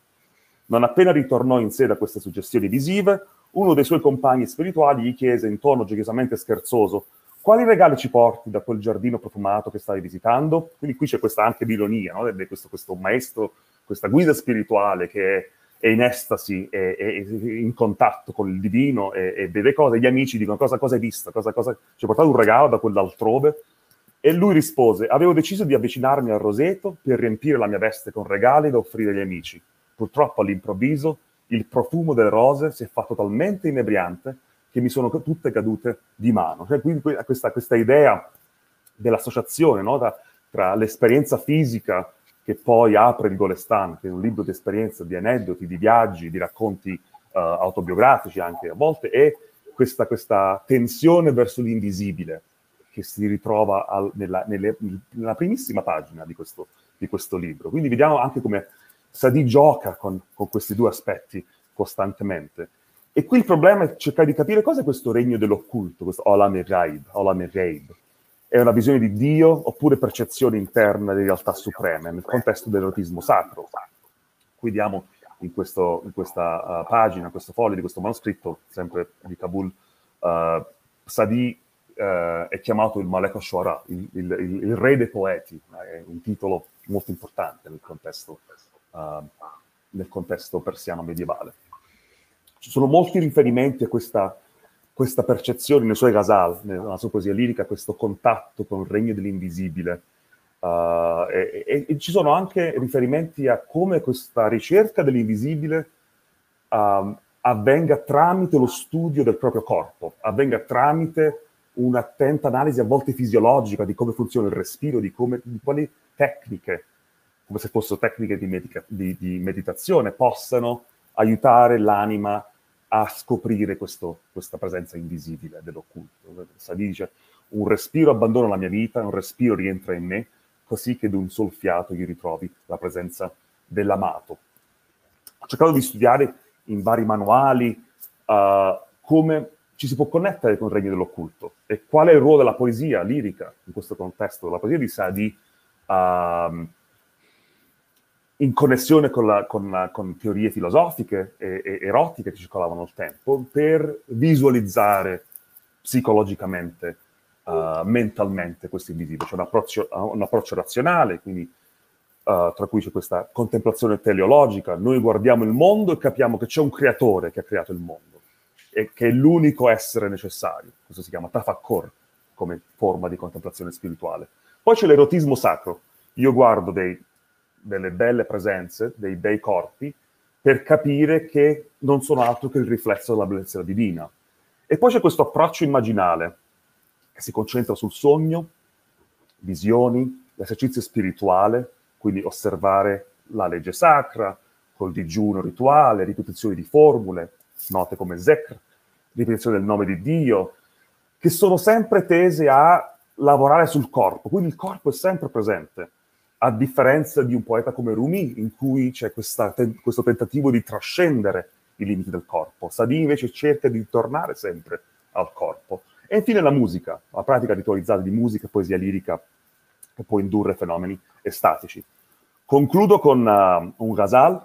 Non appena ritornò in sé da queste suggestioni visive, uno dei suoi compagni spirituali gli chiese in tono gioiosamente scherzoso: quali regali ci porti da quel giardino profumato che stai visitando? Quindi qui c'è questa anche ironia, no? questo, questo maestro, questa guida spirituale che è è in estasi, è, è in contatto con il divino, e, e vede cose. Gli amici dicono: cosa, cosa hai visto? Cosa, cosa... Ci ha portato un regalo da quell'altrove? E lui rispose: avevo deciso di avvicinarmi al roseto per riempire la mia veste con regali da offrire agli amici. Purtroppo all'improvviso Il profumo delle rose si è fatto talmente inebriante che mi sono tutte cadute di mano. Cioè, quindi questa, questa idea dell'associazione, no, tra, tra l'esperienza fisica che poi apre il Golestan, che è un libro di esperienza, di aneddoti, di viaggi, di racconti uh, autobiografici anche a volte, e questa, questa tensione verso l'invisibile che si ritrova al, nella, nelle, nella primissima pagina di questo, di questo libro. Quindi vediamo anche come Sa'di gioca con, con questi due aspetti costantemente. E qui il problema è cercare di capire cosa è questo regno dell'occulto, questo Olam el-Ghaib, Olam el-Ghaib. È una visione di Dio oppure percezione interna di realtà supreme nel contesto dell'erotismo sacro. Qui diamo in, questo, in questa uh, pagina, in questo foglio di questo manoscritto, sempre di Kabul, uh, Sa'di uh, è chiamato il Malek al-Shu'ara, il, il, il, il re dei poeti, è un titolo molto importante nel contesto, uh, nel contesto persiano medievale. Ci sono molti riferimenti a questa... questa percezione nei suoi ghazal, nella sua poesia lirica, questo contatto con il regno dell'invisibile. Uh, e, e, e ci sono anche riferimenti a come questa ricerca dell'invisibile uh, avvenga tramite lo studio del proprio corpo, avvenga tramite un'attenta analisi a volte fisiologica di come funziona il respiro, di, come, di quali tecniche, come se fossero tecniche di, medica, di, di meditazione, possano aiutare l'anima a scoprire questo, questa presenza invisibile dell'occulto. Sa'di dice: un respiro abbandona la mia vita, un respiro rientra in me, così che d'un sol fiato io ritrovi la presenza dell'amato. Ho cercato di studiare in vari manuali uh, come ci si può connettere con il regno dell'occulto e qual è il ruolo della poesia lirica in questo contesto, la poesia di Sa'di uh, in connessione con, la, con, la, con teorie filosofiche e, e erotiche che circolavano al tempo, per visualizzare psicologicamente, uh, mentalmente questo invisibile. C'è un approccio, un approccio razionale, quindi, uh, tra cui c'è questa contemplazione teleologica. Noi guardiamo il mondo e capiamo che c'è un creatore che ha creato il mondo e che è l'unico essere necessario. Questo si chiama tafakkur, come forma di contemplazione spirituale. Poi c'è l'erotismo sacro. Io guardo dei... delle belle presenze, dei bei corpi, per capire che non sono altro che il riflesso della bellezza divina. E poi c'è questo approccio immaginale, che si concentra sul sogno, visioni, l'esercizio spirituale, quindi osservare la legge sacra, col digiuno rituale, ripetizioni di formule, note come zikr, ripetizione del nome di Dio, che sono sempre tese a lavorare sul corpo, quindi il corpo è sempre presente. A differenza di un poeta come Rumi, in cui c'è questa, te, questo tentativo di trascendere i limiti del corpo. Sa'di invece cerca di tornare sempre al corpo. E infine la musica, la pratica ritualizzata di musica e poesia lirica che può indurre fenomeni estatici. Concludo con uh, un ghazal,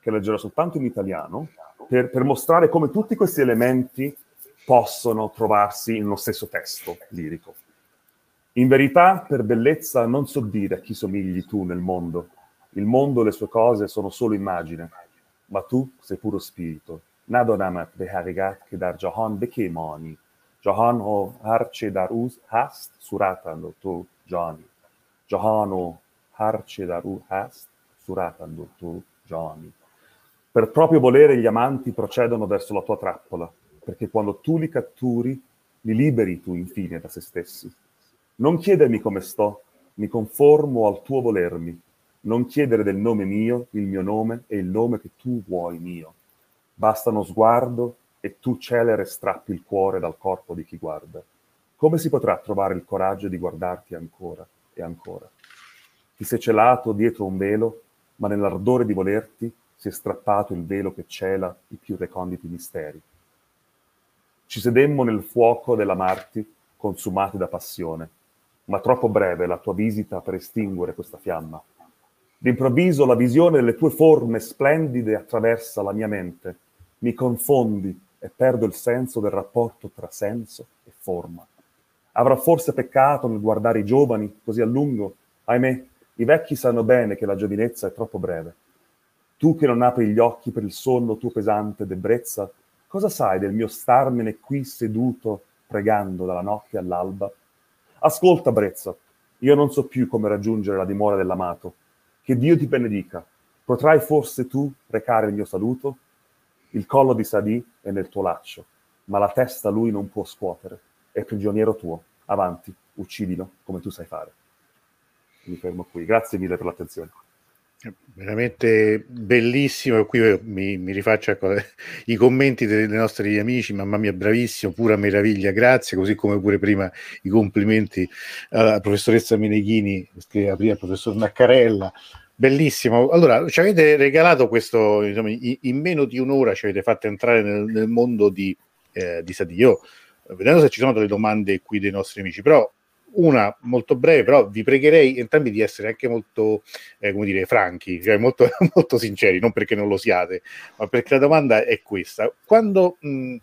che leggerò soltanto in italiano, per, per mostrare come tutti questi elementi possono trovarsi in uno stesso testo lirico. In verità, per bellezza, non so dire a chi somigli tu nel mondo. Il mondo e le sue cose sono solo immagine, ma tu sei puro spirito. Nadonamat be haregat che dar jahan beke mani. Jahan ho harche dar us hast suratando tu jani. Jahan ho harche dar us hast suratando tu jani. Per proprio volere gli amanti procedono verso la tua trappola, perché quando tu li catturi, li liberi tu infine da se stessi. Non chiedermi come sto, mi conformo al tuo volermi. Non chiedere del nome mio, il mio nome e il nome che tu vuoi mio. Basta uno sguardo e tu celere strappi il cuore dal corpo di chi guarda. Come si potrà trovare il coraggio di guardarti ancora e ancora? Ti sei celato dietro un velo, ma nell'ardore di volerti si è strappato il velo che cela i più reconditi misteri. Ci sedemmo nel fuoco dell'amarti, consumati da passione. Ma troppo breve la tua visita per estinguere questa fiamma. D'improvviso la visione delle tue forme splendide attraversa la mia mente. Mi confondi e perdo il senso del rapporto tra senso e forma. Avrò forse peccato nel guardare i giovani così a lungo? Ahimè, i vecchi sanno bene che la giovinezza è troppo breve. Tu che non apri gli occhi per il sonno tuo pesante d'ebbrezza, cosa sai del mio starmene qui seduto pregando dalla notte all'alba? Ascolta, brezza, io non so più come raggiungere la dimora dell'amato. Che Dio ti benedica. Potrai forse tu recare il mio saluto? Il collo di Sa'di è nel tuo laccio, ma la testa lui non può scuotere. È prigioniero tuo. Avanti, uccidilo come tu sai fare. Mi fermo qui. Grazie mille per l'attenzione. Veramente bellissimo. Qui mi, mi rifaccio a i commenti dei nostri amici. Mamma mia, bravissimo, pura meraviglia, grazie. Così come pure prima i complimenti alla professoressa Meneghini, che prima il professor Naccarella. Bellissimo. Allora, ci avete regalato questo, insomma, in meno di un'ora ci avete fatto entrare nel, nel mondo di, eh, di Sa'di. Io, vedendo se ci sono delle domande qui dei nostri amici, però una molto breve, però vi pregherei entrambi di essere anche molto, eh, come dire, franchi, cioè molto, molto sinceri, non perché non lo siate, ma perché la domanda è questa. Quando, mh,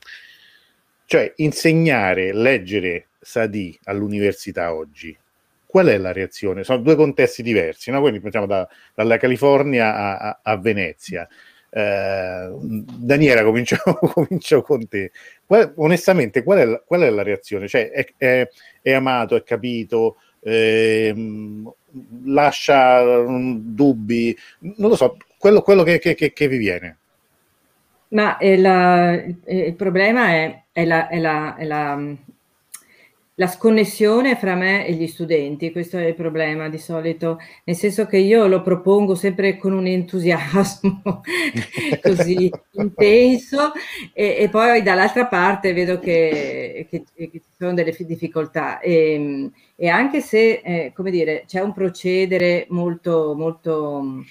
cioè, insegnare, leggere Sa'di all'università oggi, qual è la reazione? Sono due contesti diversi, no? Quindi pensiamo da, dalla California a, a, a Venezia. Eh, Daniela, comincio, comincio con te. Qual, onestamente, qual è, la, qual è la reazione? Cioè, è, è, è amato, è capito, eh, lascia dubbi, non lo so, quello, quello che, che, che, che vi viene. Ma è la, il problema è, è la... È la, è la la sconnessione fra me e gli studenti, questo è il problema di solito, nel senso che io lo propongo sempre con un entusiasmo così intenso e, e poi dall'altra parte vedo che, che, che ci sono delle difficoltà e, e anche se, eh, come dire, c'è un procedere molto, molto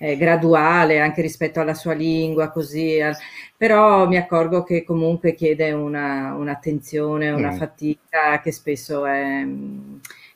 eh, graduale anche rispetto alla sua lingua, così, al, però mi accorgo che comunque chiede una, un'attenzione, una mm. fatica che spesso è,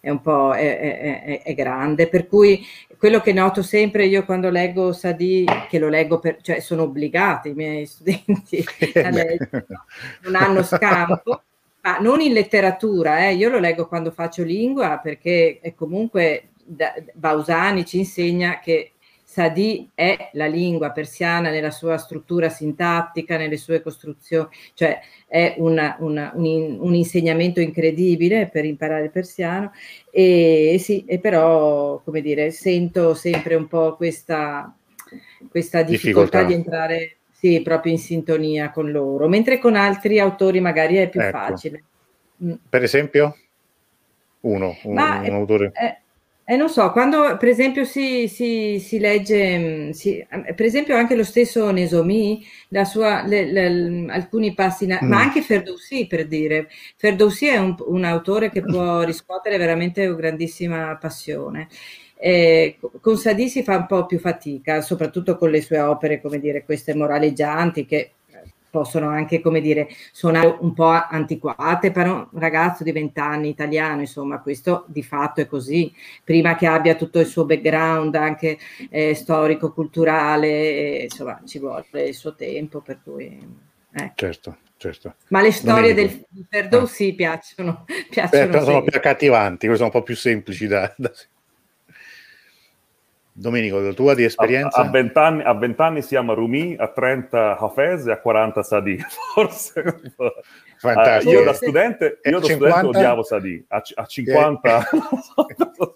è un po' è, è, è, è grande, per cui quello che noto sempre io quando leggo Sa'di, che lo leggo per, cioè sono obbligati i miei studenti a leggere, no? Non hanno scampo, ma non in letteratura, eh. Io lo leggo quando faccio lingua perché comunque da, Bausani ci insegna che Sa'di è la lingua persiana nella sua struttura sintattica, nelle sue costruzioni, cioè è una, una, un, un insegnamento incredibile per imparare il persiano e, sì, e però, come dire, sento sempre un po' questa, questa difficoltà, difficoltà di entrare, sì, proprio in sintonia con loro, mentre con altri autori magari è più, ecco, facile. Per esempio? Uno, un, Ma, un autore... Eh, Eh, non so, quando per esempio si, si, si legge, si, per esempio anche lo stesso Nezami, la sua, le, le, alcuni passi, mm. ma anche Ferdowsi, per dire, Ferdowsi è un, un autore che può riscuotere veramente una grandissima passione. Eh, con Sa'di si fa un po' più fatica, soprattutto con le sue opere, come dire, queste moraleggianti che possono anche, come dire, suonare un po' antiquate per un ragazzo di vent'anni italiano, insomma, questo di fatto è così, prima che abbia tutto il suo background anche eh, storico, culturale, eh, insomma, ci vuole il suo tempo, per cui... Ecco. Certo, certo. Ma le storie Domenico. del Ferdowsi ah. piacciono, piacciono. Beh, però sono più accattivanti, sono un po' più semplici da... da... Domenico, la tua di esperienza? A vent'anni a vent'anni si ama Rumi, a trenta Hafez e a quaranta Sa'di, forse. Fantastico. Io da studente, io da studente odiavo Sa'di, a, a cinquanta...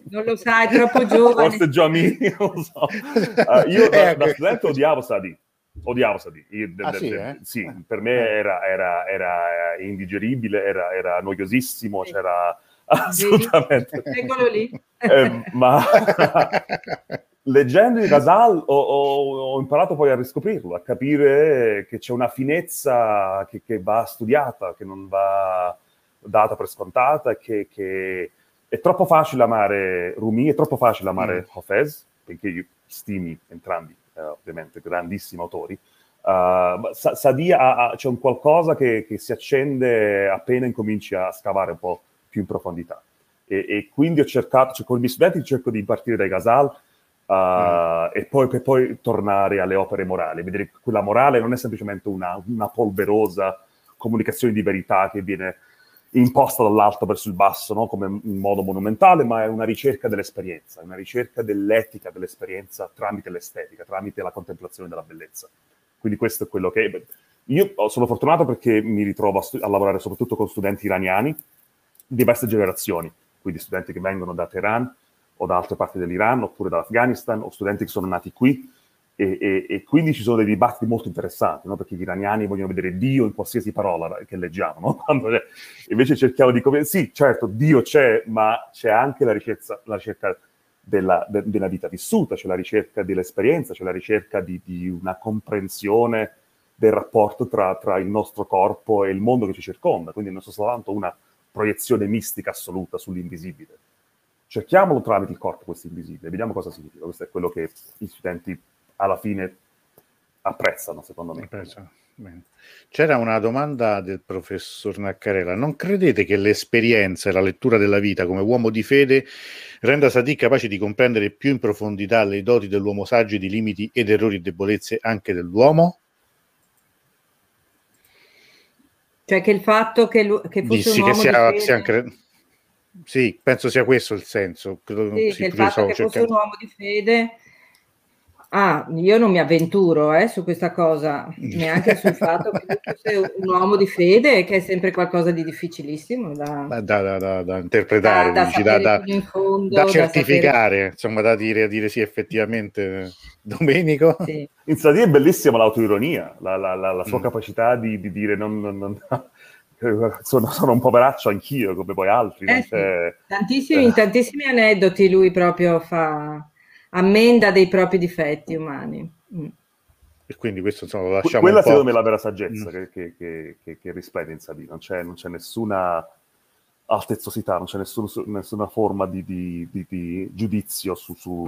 non lo sai, è troppo giovane. Forse Giamini, non lo so. Uh, io da, da studente odiavo Sa'di, odiavo Sa'di. Io, ah, de, de, sì, eh? sì, per me era, era, era indigeribile, era, era noiosissimo, sì. c'era... assolutamente eccolo lì eh, ma leggendo il Ghazal ho, ho, ho imparato poi a riscoprirlo, a capire che c'è una finezza che, che va studiata, che non va data per scontata, che, che è troppo facile amare Rumi, è troppo facile amare mm. Hafez, perché io stimi entrambi, eh, ovviamente grandissimi autori. Uh, Sa'di ha, c'è un qualcosa che, che si accende appena incominci a scavare un po' in profondità e, e quindi ho cercato, cioè, con i miei studenti cerco di partire dai Ghazal uh, mm. e poi, per poi tornare alle opere morali, vedere che quella morale non è semplicemente una, una polverosa comunicazione di verità che viene imposta dall'alto verso il basso, no? Come in modo monumentale, ma è una ricerca dell'esperienza, una ricerca dell'etica dell'esperienza tramite l'estetica, tramite la contemplazione della bellezza. Quindi questo è quello che... Io sono fortunato perché mi ritrovo a, stu- a lavorare soprattutto con studenti iraniani, diverse generazioni, quindi studenti che vengono da Teheran o da altre parti dell'Iran, oppure dall'Afghanistan, o studenti che sono nati qui, E, e, e quindi ci sono dei dibattiti molto interessanti, no? Perché gli iraniani vogliono vedere Dio in qualsiasi parola che leggiamo, no? Quando invece cerchiamo di comprendere, sì, certo, Dio c'è, ma c'è anche la ricerca, la ricerca della, de, della vita vissuta, c'è la ricerca dell'esperienza, c'è la ricerca di, di una comprensione del rapporto tra, tra il nostro corpo e il mondo che ci circonda, quindi non è soltanto una proiezione mistica assoluta sull'invisibile. Cerchiamolo tramite il corpo, questo invisibile, vediamo cosa significa. Questo è quello che gli studenti alla fine apprezzano, secondo me. Apprezzano. Bene. C'era una domanda del professor Naccarella. Non credete che l'esperienza e la lettura della vita come uomo di fede renda Sa'di capace di comprendere più in profondità le doti dell'uomo saggio e di limiti ed errori e debolezze anche dell'uomo? Cioè che il fatto che, lui, che fosse Dissi, un uomo che sia, di fede... Sia anche... Sì, penso sia questo il senso. Credo, sì, sì, che il fatto che cercando. fosse un uomo di fede... Ah, io non mi avventuro eh, su questa cosa, neanche sul fatto che fosse un uomo di fede, che è sempre qualcosa di difficilissimo da, da, da, da, da interpretare, da, dici, da, da, in fondo, da certificare, da insomma, da dire, a dire sì effettivamente, Domenico. Sì. In Sa'di è bellissima l'autoironia, la, la, la, la sua mm. capacità di, di dire non... non, non Sono, sono un poveraccio anch'io, come poi altri. Eh, sì. Tantissimi, in tantissimi aneddoti lui proprio fa... ammenda dei propri difetti umani. Mm. E quindi questo insomma lo lasciamo Quella un po'... secondo me è la vera saggezza mm. che, che, che, che, che risplende in Sa'di. Non c'è, non c'è nessuna altezzosità, non c'è nessun, nessuna forma di, di, di, di giudizio su, su,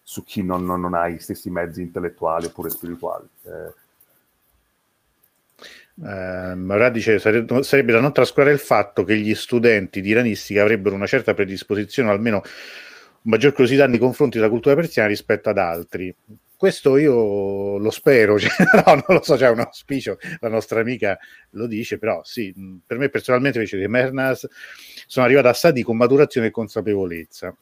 su chi non, non, non ha gli stessi mezzi intellettuali oppure spirituali. Eh. Eh, Maura dice sarebbe, sarebbe da non trascurare il fatto che gli studenti di iranistica avrebbero una certa predisposizione, almeno maggior curiosità nei confronti della cultura persiana rispetto ad altri. Questo io lo spero, cioè, no, non lo so, c'è cioè un auspicio, la nostra amica lo dice, però sì, per me personalmente invece di Mernas sono arrivato a Sa'di con maturazione e consapevolezza.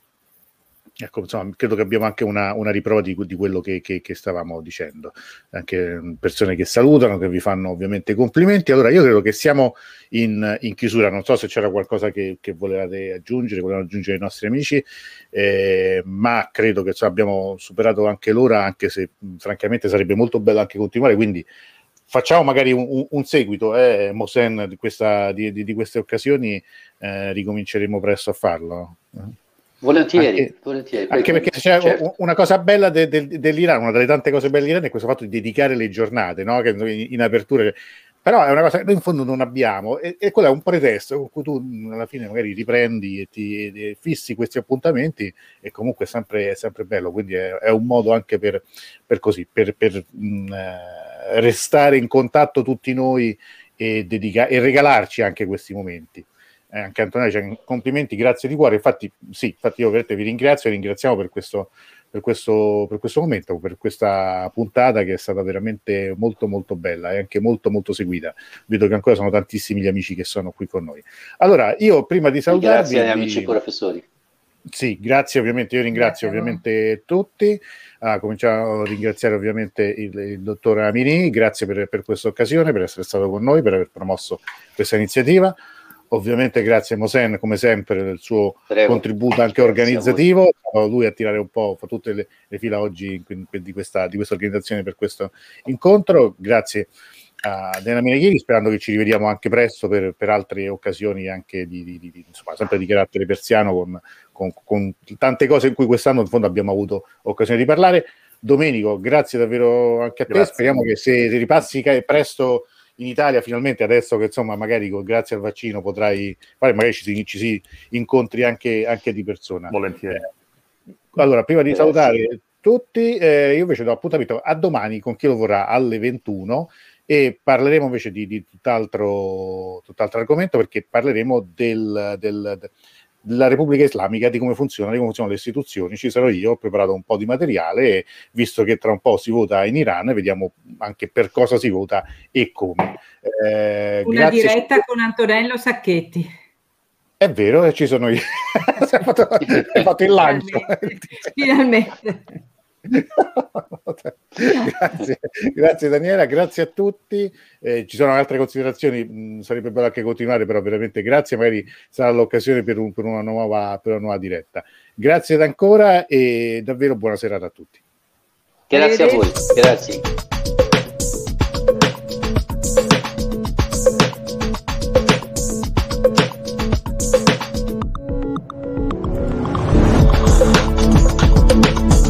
Ecco, insomma, credo che abbiamo anche una, una riprova di, di quello che, che, che stavamo dicendo, anche persone che salutano, che vi fanno ovviamente complimenti. Allora io credo che siamo in, in chiusura, non so se c'era qualcosa che, che volevate aggiungere, volevano aggiungere i nostri amici, eh, ma credo che insomma, abbiamo superato anche l'ora, anche se francamente sarebbe molto bello anche continuare, quindi facciamo magari un, un seguito, eh, Mohsen, di, questa, di, di, di queste occasioni eh, ricominceremo presto a farlo. Volentieri, anche, volentieri. Anche perché c'è certo. una cosa bella de, de, dell'Iran, una delle tante cose belle dell'Iran è questo fatto di dedicare le giornate, no? Che in, in apertura, però è una cosa che noi in fondo non abbiamo e, e quello è un pretesto con cui tu alla fine magari riprendi e ti e fissi questi appuntamenti e comunque è sempre, è sempre bello, quindi è, è un modo anche per, per così, per, per mh, restare in contatto tutti noi e, dedica- e regalarci anche questi momenti. Eh, anche Antonella, cioè, complimenti, grazie di cuore. Infatti, sì, infatti io veramente vi ringrazio e ringraziamo per questo, per, questo, per questo momento, per questa puntata che è stata veramente molto molto bella e anche molto molto seguita. Vedo che ancora sono tantissimi gli amici che sono qui con noi. Allora, io prima di salutarvi... Grazie agli vi... amici professori. Sì, grazie ovviamente, io ringrazio grazie, ovviamente no? tutti, ah, cominciamo a ringraziare ovviamente il, il dottor Amini, grazie per, per questa occasione, per essere stato con noi, per aver promosso questa iniziativa. Ovviamente grazie a Mohsen, come sempre, del suo Prego. contributo anche organizzativo. Lui a tirare un po', fa tutte le, le fila oggi di questa, di questa organizzazione per questo incontro. Grazie a Daniela Meneghini, sperando che ci rivediamo anche presto per, per altre occasioni anche di, di, di, insomma, sempre di carattere persiano, con, con, con tante cose in cui quest'anno in fondo abbiamo avuto occasione di parlare. Domenico, grazie davvero anche a te. Grazie. Speriamo che se ti ripassi presto in Italia finalmente, adesso che insomma magari grazie al vaccino potrai fare, magari ci, ci si incontri anche, anche di persona. Volentieri. Eh, allora, prima di grazie. salutare tutti, eh, io invece do appuntamento a domani con chi lo vorrà alle ventuno e parleremo invece di, di tutt'altro, tutt'altro argomento, perché parleremo del... del, del la Repubblica Islamica, di come funziona, di come funzionano le istituzioni. Ci sarò io, ho preparato un po' di materiale e visto che tra un po' si vota in Iran, vediamo anche per cosa si vota e come. Eh, Una grazie. diretta con Antonello Sacchetti. È vero, ci sono io. Hai fatto, fatto il lancio. Finalmente. grazie, grazie Daniela, grazie a tutti. Eh, ci sono altre considerazioni, mh, sarebbe bello anche continuare, però veramente grazie, magari sarà l'occasione per, un, per, una nuova, per una nuova diretta. Grazie ancora e davvero buona serata a tutti. Grazie a voi, grazie.